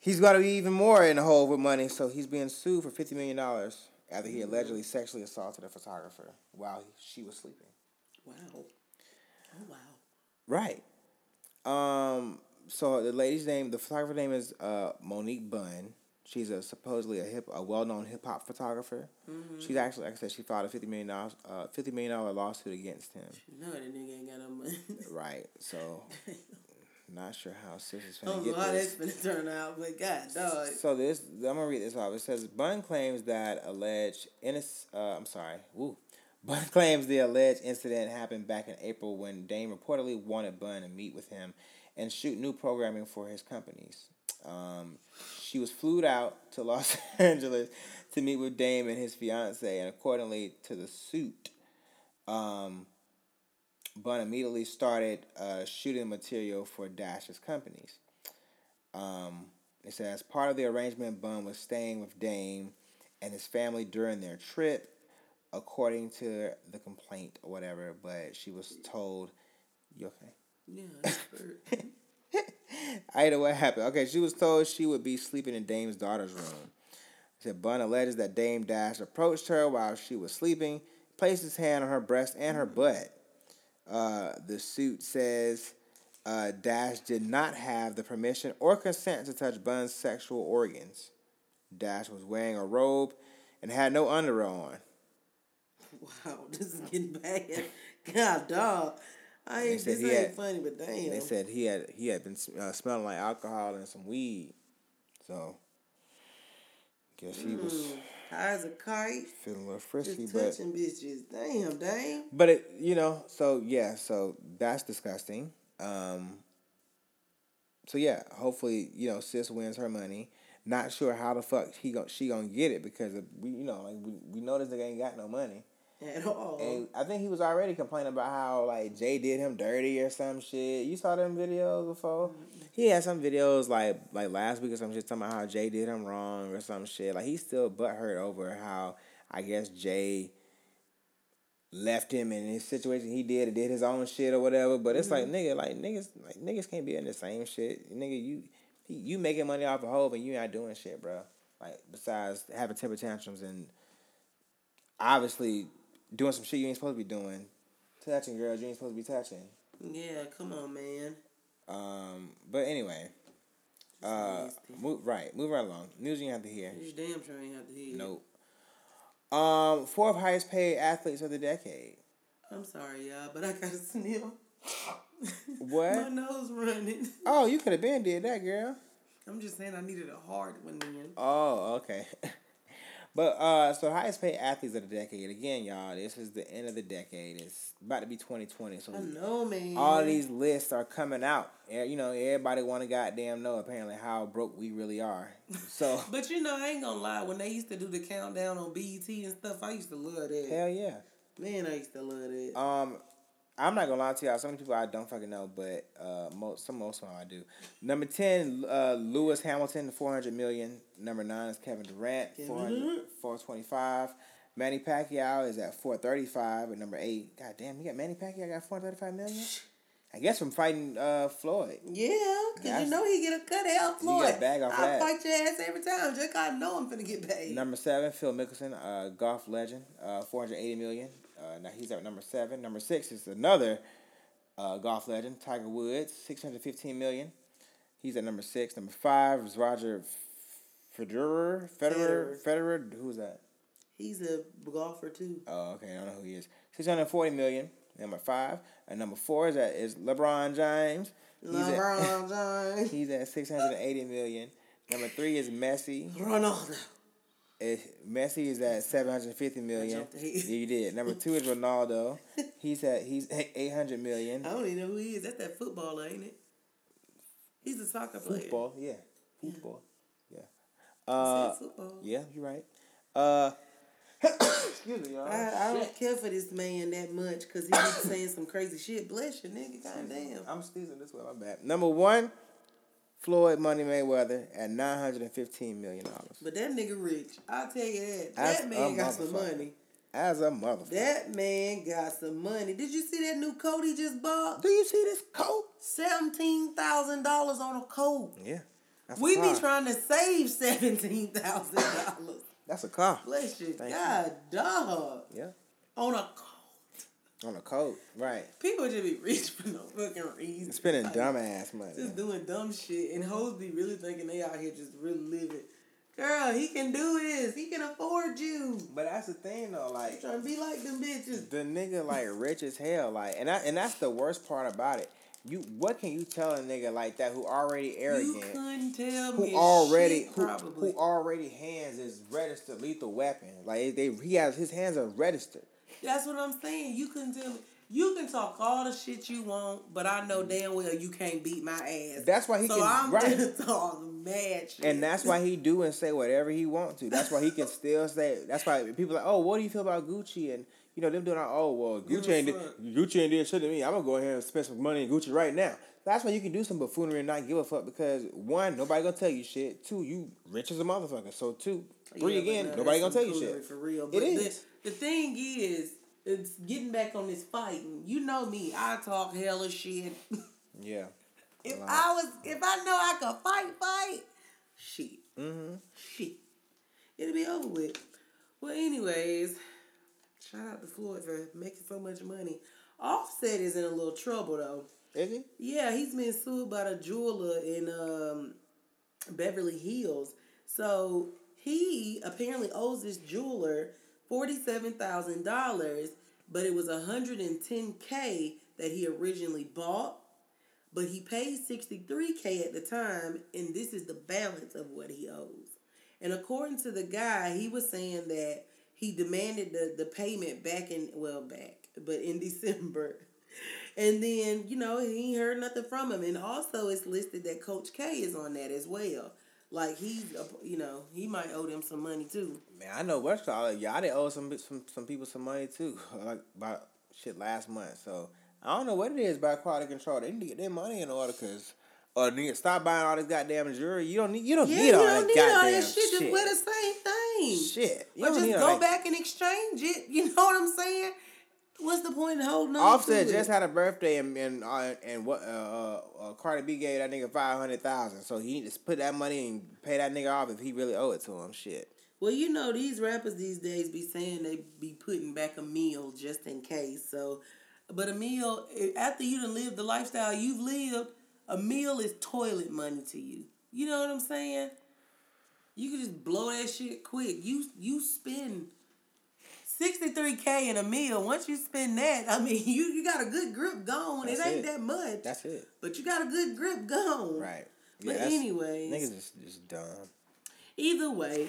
he's got to be even more in the hole with money, so he's being sued for fifty million dollars after he allegedly sexually assaulted a photographer while she was sleeping. Wow. Oh, wow. Right. Um. So the lady's name, the photographer's name is uh Monique Bunn. She's a supposedly a hip, a well-known hip-hop photographer. Mm-hmm. She's actually, like I said, she filed a fifty million dollars, uh, fifty million dollars lawsuit against him. No, that nigga ain't got no money. Right, so... not sure how sis is going to get this. I don't know how that's going to turn out, but God, dog. So this, I'm going to read this off. It says, Bunn claims that alleged, inno- uh, I'm sorry, woo. Bun claims the alleged incident happened back in April when Dame reportedly wanted Bun to meet with him and shoot new programming for his companies. Um, she was flew out to Los Angeles to meet with Dame and his fiancée, and accordingly to the suit, um, Bun immediately started uh, shooting material for Dash's companies. Um, it says, as part of the arrangement, Bun was staying with Dame and his family during their trip, according to the complaint or whatever, but she was told, you okay? Yeah, that's hurt. I don't know what happened. Okay, she was told she would be sleeping in Dame's daughter's room. She said Bun alleges that Dame Dash approached her while she was sleeping, placed his hand on her breast and her butt. Uh, the suit says uh, Dash did not have the permission or consent to touch Bun's sexual organs. Dash was wearing a robe and had no underwear on. Wow, this is getting bad. God, dog. I ain't, this ain't had, funny, but damn. They said he had he had been uh, smelling like alcohol and some weed, so guess he mm, was high as a kite, feeling a little frisky, just touching but bitches. Damn, damn. But it, you know, so yeah, so that's disgusting. Um, so yeah, hopefully you know sis wins her money. Not sure how the fuck he go, she gonna get it because of, we you know like we we know this nigga ain't got no money. At all. And I think he was already complaining about how like Jay did him dirty or some shit. You saw them videos before? Mm-hmm. He had some videos like like last week or some shit talking about how Jay did him wrong or some shit. Like he's still butthurt over how I guess Jay left him in his situation he did and did his own shit or whatever. But it's mm-hmm. like nigga, like niggas like niggas can't be in the same shit. Nigga, you you making money off of Hov and you not doing shit, bro. Like besides having temper tantrums and obviously doing some shit you ain't supposed to be doing. Touching girls you ain't supposed to be touching. Yeah, come on, man. Um, but anyway. Uh, move, right, move right along. News you have to hear. You damn sure ain't have to hear. Nope. Um, fourth highest paid athletes of the decade. I'm sorry, y'all, but I got a sniffle. What? My nose running. Oh, you could have been did that, girl. I'm just saying I needed a hard one then. Oh, okay. But, uh, so highest paid athletes of the decade. Again, y'all, this is the end of the decade. It's about to be twenty twenty. So I know, man. All these lists are coming out. You know, everybody want to goddamn know, apparently, how broke we really are. So, But, you know, I ain't going to lie. When they used to do the countdown on B E T and stuff, I used to love that. Hell, yeah. Man, I used to love that. Um, I'm not going to lie to y'all. Some people I don't fucking know, but uh, most some most of them I do. Number ten, uh, Lewis Hamilton, four hundred million dollars. Number nine is Kevin Durant, four hundred, four twenty-five. Manny Pacquiao is at four thirty-five at number eight. God damn, you got Manny Pacquiao got four hundred thirty-five million dollars? I guess from fighting uh, Floyd. Yeah, because you know he get a cut out Floyd. He got bag off that. I fight your ass every time. Just I know I'm finna get paid. Number seven, Phil Mickelson, uh, golf legend, uh, four hundred eighty million dollars. Uh, now he's at number seven. Number six is another uh, golf legend, Tiger Woods, six hundred fifteen million dollars. He's at number six. Number five is Roger Federer. Federer. Federer. Federer. Who's that? He's a golfer too. Oh, okay. I don't know who he is. six hundred forty million dollars. Number five. And number four is that is LeBron James. He's LeBron at, James. He's at six hundred eighty million dollars. Number three is Messi. Ronaldo. Messi is at seven hundred fifty million dollars. You did. Number two is Ronaldo. He's at he's at eight hundred million dollars. I don't even know who he is. That's that footballer, ain't it? He's a soccer player. Football, yeah. Football. Yeah. yeah. Uh, football. Yeah, you're right. Uh, excuse me, y'all. I, I don't care for this man that much because he keeps saying some crazy shit. Bless you, nigga. Goddamn. I'm sneezing this way. My bad. Number one. Floyd Money Mayweather at nine hundred fifteen million dollars. But that nigga rich. I'll tell you that. That As man got some money. As a motherfucker. That man got some money. Did you see that new coat he just bought? Do you see this coat? seventeen thousand dollars on a coat. Yeah. That's we a car. Be trying to save seventeen thousand dollars. That's a car. Bless you. Thank God, you. Dog. Yeah. On a coat. On a coat, right. People just be rich for no fucking reason. Spending like, dumbass money. Just doing dumb shit. And hoes be really thinking they out here just really living. Girl, he can do this. He can afford you. But that's the thing, though. Like, trying to be like them bitches. The nigga, like, rich as hell. Like, and, I, and that's the worst part about it. You, what can you tell a nigga like that who already arrogant? You couldn't tell who me already, shit, who, who already hands is registered lethal weapon. Like, they he has his hands are registered. That's what I'm saying. You can do. You can talk all the shit you want, but I know damn well you can't beat my ass. That's why he so can. So I'm right. Just all mad shit. And that's why he do and say whatever he wants to. That's why he can still say. That's why people are like, oh, what do you feel about Gucci? And you know them doing, oh well, Gucci ain't did, Gucci ain't did shit to me. I'm gonna go ahead and spend some money in Gucci right now. That's why you can do some buffoonery and not give a fuck because one, nobody gonna tell you shit. Two, you rich as a motherfucker. So two, three yeah, again, no, nobody gonna tell you shit. For real, but it is. The, the thing is. It's getting back on this fighting. You know me. I talk hella shit. Yeah. if like, I was, if I know I could fight, fight, shit. Mm-hmm. Shit. It'll be over with. Well, anyways, shout out to Floyd for making so much money. Offset is in a little trouble, though. Is he? Yeah, he's been sued by the jeweler in um, Beverly Hills. So, he apparently owes this jeweler forty-seven thousand dollars, but it was one hundred ten thousand dollars that he originally bought, but he paid sixty-three thousand dollars at the time, and this is the balance of what he owes. And according to the guy, he was saying that he demanded the, the payment back in, well, back, but in December. And then, you know, he heard nothing from him. And also it's listed that Coach K is on that as well. Like, he, you know, he might owe them some money, too. Man, I know West Charlotte, y'all did owe some, some some people some money, too. Like, about shit last month. So, I don't know what it is about quality control. They need to get their money in order, because, or they need to stop buying all this goddamn jewelry. You don't need, you don't yeah, need you all don't that need goddamn all that shit. shit. Just wear the same thing. Shit. You or don't just need go all that. Back and exchange it. You know what I'm saying? What's the point in holding on Offset to just it? Had a birthday and and uh, and what uh, uh Cardi B gave that nigga five hundred thousand, so he just put that money and pay that nigga off if he really owe it to him. Shit. Well, you know these rappers these days be saying they be putting back a meal just in case. So, but a meal after you done lived the lifestyle you've lived, a meal is toilet money to you. You know what I'm saying? You can just blow that shit quick. You you spend. sixty-three thousand in a meal. Once you spend that, I mean, you, you got a good grip going. It ain't it. that much. That's it. But you got a good grip going. Right. Yeah, but anyways. Niggas is just dumb. Either way,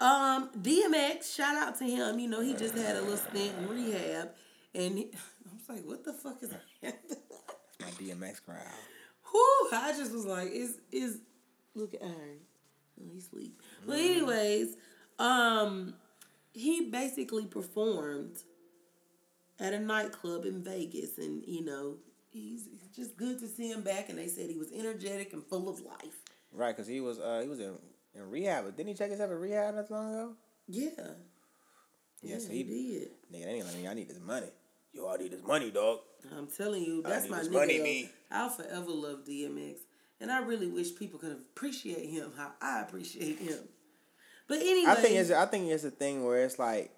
um, D M X, shout out to him. You know, he just had a little stint in rehab. And he, I was like, what the fuck is that? My D M X crowd. Whew, I just was like, is is look at her. Oh, he's asleep. Mm. But anyways, um... he basically performed at a nightclub in Vegas, and you know he's just good to see him back. And they said he was energetic and full of life. Right, because he was uh, he was in, in rehab. Didn't he check himself in rehab not long ago? Yeah. Yeah, yeah so he, he did. Nigga, they ain't like, I need this money. Yo, I need this money, dog. I'm telling you, that's my nigga. Money, me. I'll forever love D M X, and I really wish people could appreciate him how I appreciate him. But anyway, I think it's I think it's a thing where it's like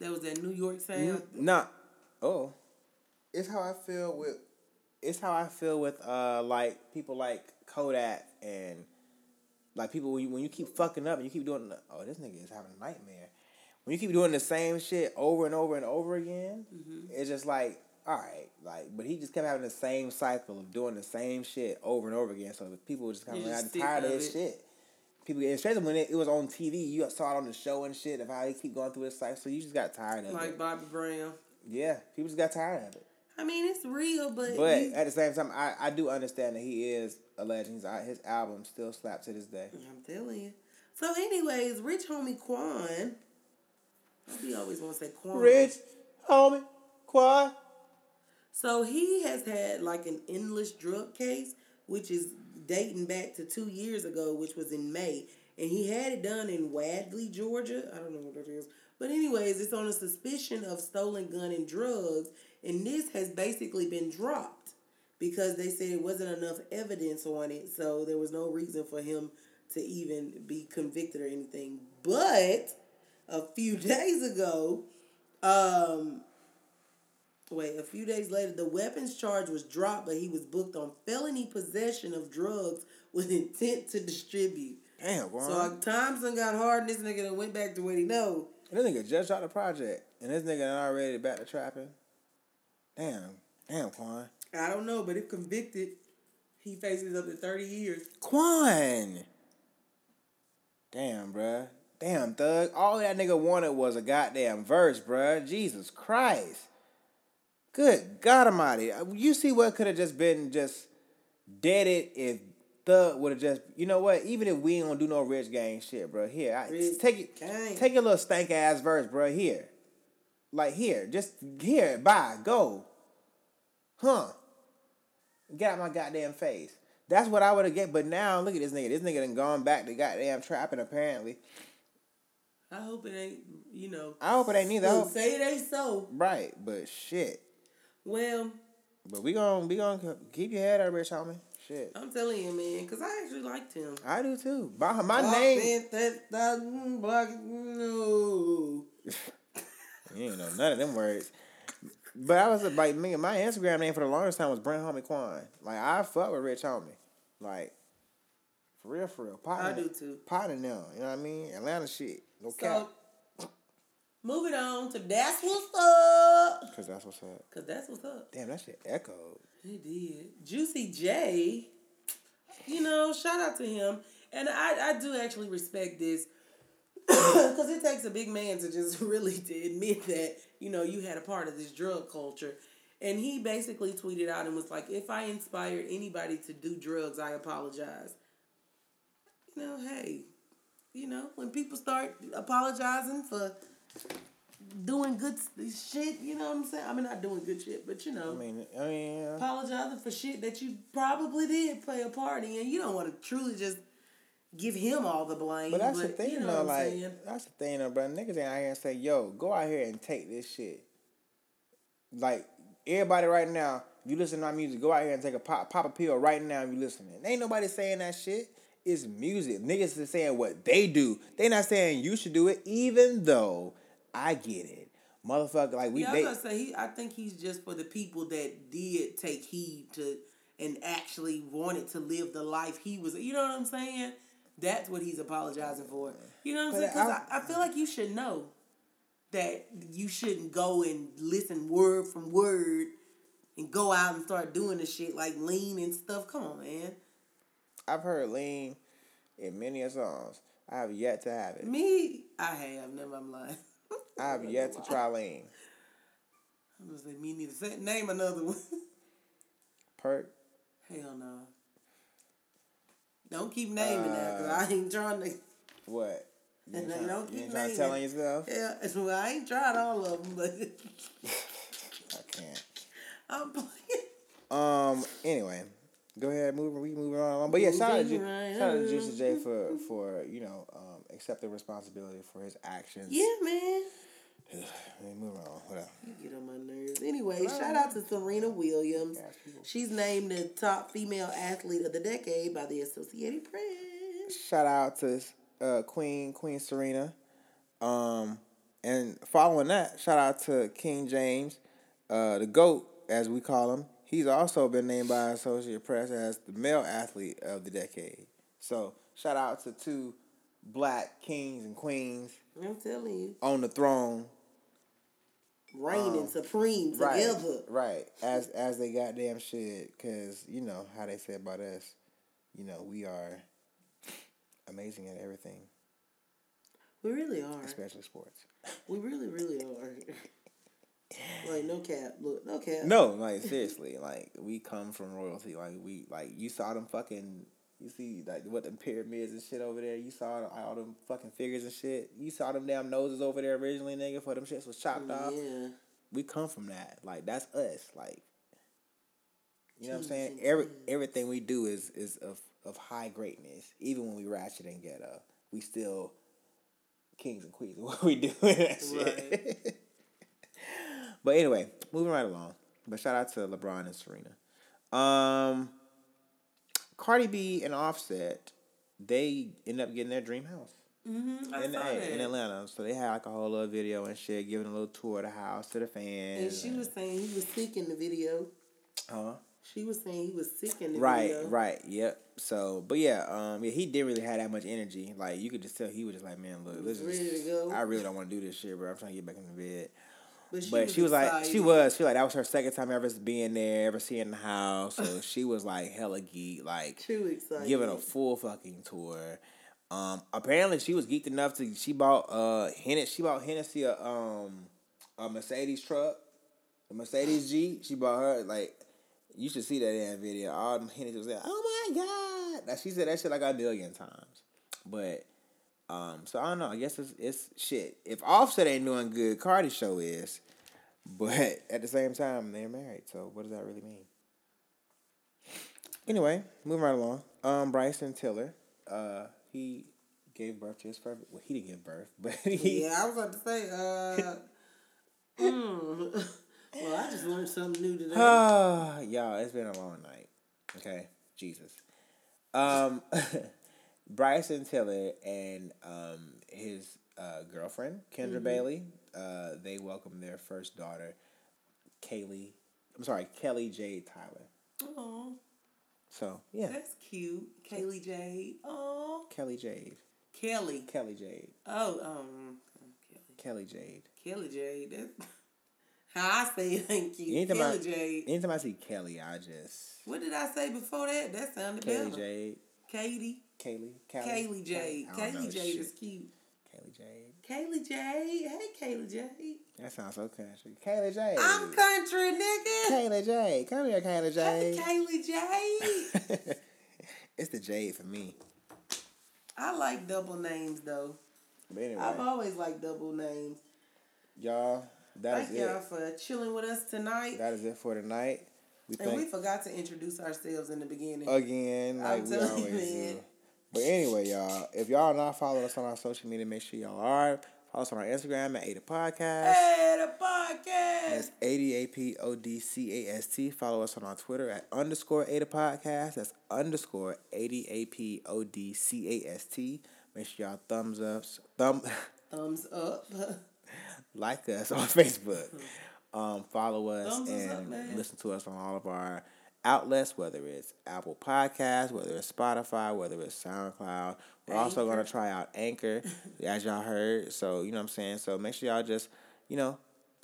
that was that New York sound. Nah, oh, it's how I feel with it's how I feel with uh like people like Kodak and like people when you, when you keep fucking up and you keep doing the, oh this nigga is having a nightmare when you keep doing the same shit over and over and over again. Mm-hmm. It's just like all right, like but he just kept having the same cycle of doing the same shit over and over again. So people were just kind of like, I'm tired of this shit. People get stressed when it, it was on T V. You saw it on the show and shit of how they keep going through this cycle. So you just got tired of like it. Like Bobby Brown. Yeah, people just got tired of it. I mean, it's real, but... But at the same time, I, I do understand that he is a legend. He's, his album still slaps to this day. I'm telling you. So anyways, Rich Homie Quan. We always want to say Quan. Rich Homie Quan. So he has had like an endless drug case, which is... dating back to two years ago, which was in May. And he had it done in Wadley, Georgia. I don't know what that is. But anyways, it's on a suspicion of stolen gun and drugs. And this has basically been dropped because they said it wasn't enough evidence on it. So there was no reason for him to even be convicted or anything. But a few days ago, um, Wait, a few days later, the weapons charge was dropped, but he was booked on felony possession of drugs with intent to distribute. Damn, boy. So Thompson got hard, and this nigga done went back to what he know. And this nigga just shot the project, and this nigga done already back to trapping. Damn. Damn, Quan. I don't know, but if convicted, he faces up to thirty years. Quan! Damn, bruh. Damn, Thug. All that nigga wanted was a goddamn verse, bruh. Jesus Christ. Good God Almighty. You see what could have just been just deaded if Thug would have just... You know what? Even if we don't do no Rich Gang shit, bruh. Here. I, take it. Gang. Take your little stank-ass verse, bruh. Here. Like, here. Just here. Bye. Go. Huh. Get out my goddamn face. That's what I would have get. But now, look at this nigga. This nigga done gone back to goddamn trapping, apparently. I hope it ain't, you know. I hope it ain't either. Hope... Say it ain't so. Right, but shit. Well. But we gon' we gonna keep your head up, Rich homie. Shit. I'm telling you, man, because I actually liked him. I do, too. My, my oh, name. You ain't know none of them words. But I was like, man, my Instagram name for the longest time was Brent Homie Quan. Like, I fuck with Rich Homie. Like, for real, for real. Partner, I do too. Partner now, you know what I mean? Atlanta shit. No so, cap. Moving on to That's What's Up. Because that's what's up. Because that's what's up. Damn, that shit echoed. It did. Juicy J, you know, shout out to him. And I, I do actually respect this. Because it takes a big man to just really to admit that, you know, you had a part of this drug culture. And he basically tweeted out and was like, if I inspired anybody to do drugs, I apologize. You know, hey, you know, when people start apologizing for doing good shit, you know what I'm saying? I mean, not doing good shit, but you know. I mean, I mean yeah. Apologizing for shit that you probably did play a part in. And you don't want to truly just give him all the blame. But that's but, the thing, you know though. Like, saying? That's the thing, though, bro. Niggas ain't out here and say, yo, go out here and take this shit. Like, everybody right now, if you listen to my music, go out here and take a pop, pop a pill right now if you listening. Ain't nobody saying that shit. It's music. Niggas is saying what they do. They not saying you should do it, even though I get it. Motherfucker, like, we... Yeah, I was gonna say, he, I think he's just for the people that did take heed to and actually wanted to live the life he was... You know what I'm saying? That's what he's apologizing for. You know what I'm saying? Because I, I feel like you should know that you shouldn't go and listen word from word and go out and start doing the shit like lean and stuff. Come on, man. I've heard lean in many songs. I have yet to have it. Me? I have. Never. I'm lying. I have yet to try lean. I'm going to say me neither. Name another one. Perk? Hell no. Don't keep naming uh, that, because I ain't trying to... What? You ain't trying, don't keep you ain't trying to tell on yourself? Yeah, well, I ain't tried all of them, but... I can't. I'm playing. Um, anyway, go ahead, move, we moving on. But yeah, shout out, Ju- right shout out to Juicy J for, for, you know, um, accepting responsibility for his actions. Yeah, man. Move on. Whatever. You get on my nerves. Anyway, hello. Shout out to Serena Williams. She's named the top female athlete of the decade by the Associated Press. Shout out to uh, Queen Queen Serena. Um, and following that, shout out to King James, uh, the GOAT, as we call him. He's also been named by Associated Press as the male athlete of the decade. So shout out to two black kings and queens. I'm telling you, on the throne. Reigning um, supreme together. Right, right. As as they goddamn should, because you know how they say about us, you know, we are amazing at everything. We really are. Especially sports. We really, really are. Like, no cap. Look, no cap. No, like, seriously. Like, we come from royalty. Like, we, like, you saw them fucking... You see, like, what them pyramids and shit over there. You saw all, all them fucking figures and shit. You saw them damn noses over there originally, nigga, before them shits was chopped off. Yeah. We come from that. Like, that's us. Like, you know what I'm saying? Every Everything we do is is of, of high greatness. Even when we ratchet and ghetto, we still kings and queens of what we do in that shit. Right. But anyway, moving right along. But shout out to LeBron and Serena. Um... Cardi B and Offset, they end up getting their dream house mm-hmm, I in, saw a, in Atlanta. So they had like a whole little video and shit, giving a little tour of the house to the fans. And she and... was saying he was sick in the video. Huh? She was saying he was sick in the right, video. Right, right, yep. So, but yeah, um, yeah, he didn't really have that much energy. Like, you could just tell he was just like, man, look, let's ready just, to go. I really don't want to do this shit, bro. I'm trying to get back in the bed. But she, but was, she was like, she was, she was like, that was her second time ever being there, ever seeing the house. So she was like hella geek, like, giving a full fucking tour. Um, apparently she was geeked enough to she bought uh Hennessy she bought Hennessy a um a Mercedes truck, a Mercedes G. She bought her like you should see that damn video. All Hennessy was like, oh my god! Now she said that shit like a million times, but um, so I don't know. I guess it's it's shit. If Offset ain't doing good, Cardi show is, but at the same time they're married. So what does that really mean? Anyway, moving right along. Um, Bryson Tiller. Uh. He gave birth to his first. Well, he didn't give birth, but he... yeah, I was about to say. Uh, mm. Well, I just learned something new today. Uh, y'all, it's been a long night. Okay, Jesus. Um, Bryson Tiller and um his uh girlfriend Kendra mm-hmm. Bailey. Uh, they welcomed their first daughter, Kaylee. I'm sorry, Kelly Jade Tyler. Aww. So, yeah. That's cute. Kaylee Jade. Oh. Kelly Jade. Kelly. Kelly Jade. Oh, um. Kelly. Kelly Jade. Kelly Jade. That's how I say it. Thank you. Anytime Kelly I, Jade. Anytime I see Kelly, I just. What did I say before that? That sounded Kelly better. Jade. Katie. Kaylee. Callie. Kaylee Jade. Kaylee Jade is cute. Kaylee Jade. Kaylee Jade. Hey, Kaylee Jade. That sounds so country. Kaylee Jade. I'm country, nigga. Kaylee Jade. Come here, Kaylee Jade. Kaylee Jade. It's the Jade for me. I like double names, though. But anyway. I've always liked double names. Y'all, that thank is it. Thank y'all for chilling with us tonight. That is it for tonight. We and think... we forgot to introduce ourselves in the beginning. Again, like I'm we always you, do. But anyway, y'all, if y'all are not following us on our social media, make sure y'all are. Follow us on our Instagram at Ada Podcast. Ada Podcast. That's A D A P O D C A S T. Follow us on our Twitter at underscore Ada Podcast. That's underscore A D A P O D C A S T. Make sure y'all thumbs ups. Thumb, thumbs up. Like us on Facebook. Um, follow us thumbs and up, listen to us on all of our outlets, whether it's Apple Podcasts, whether it's Spotify, whether it's SoundCloud. We're Anchor. Also going to try out Anchor, as y'all heard. So, you know what I'm saying? So, make sure y'all just, you know,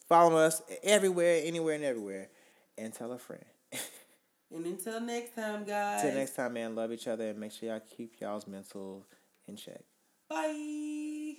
follow us everywhere, anywhere, and everywhere. And tell a friend. And until next time, guys. Until next time, man. Love each other. And make sure y'all keep y'all's mental in check. Bye.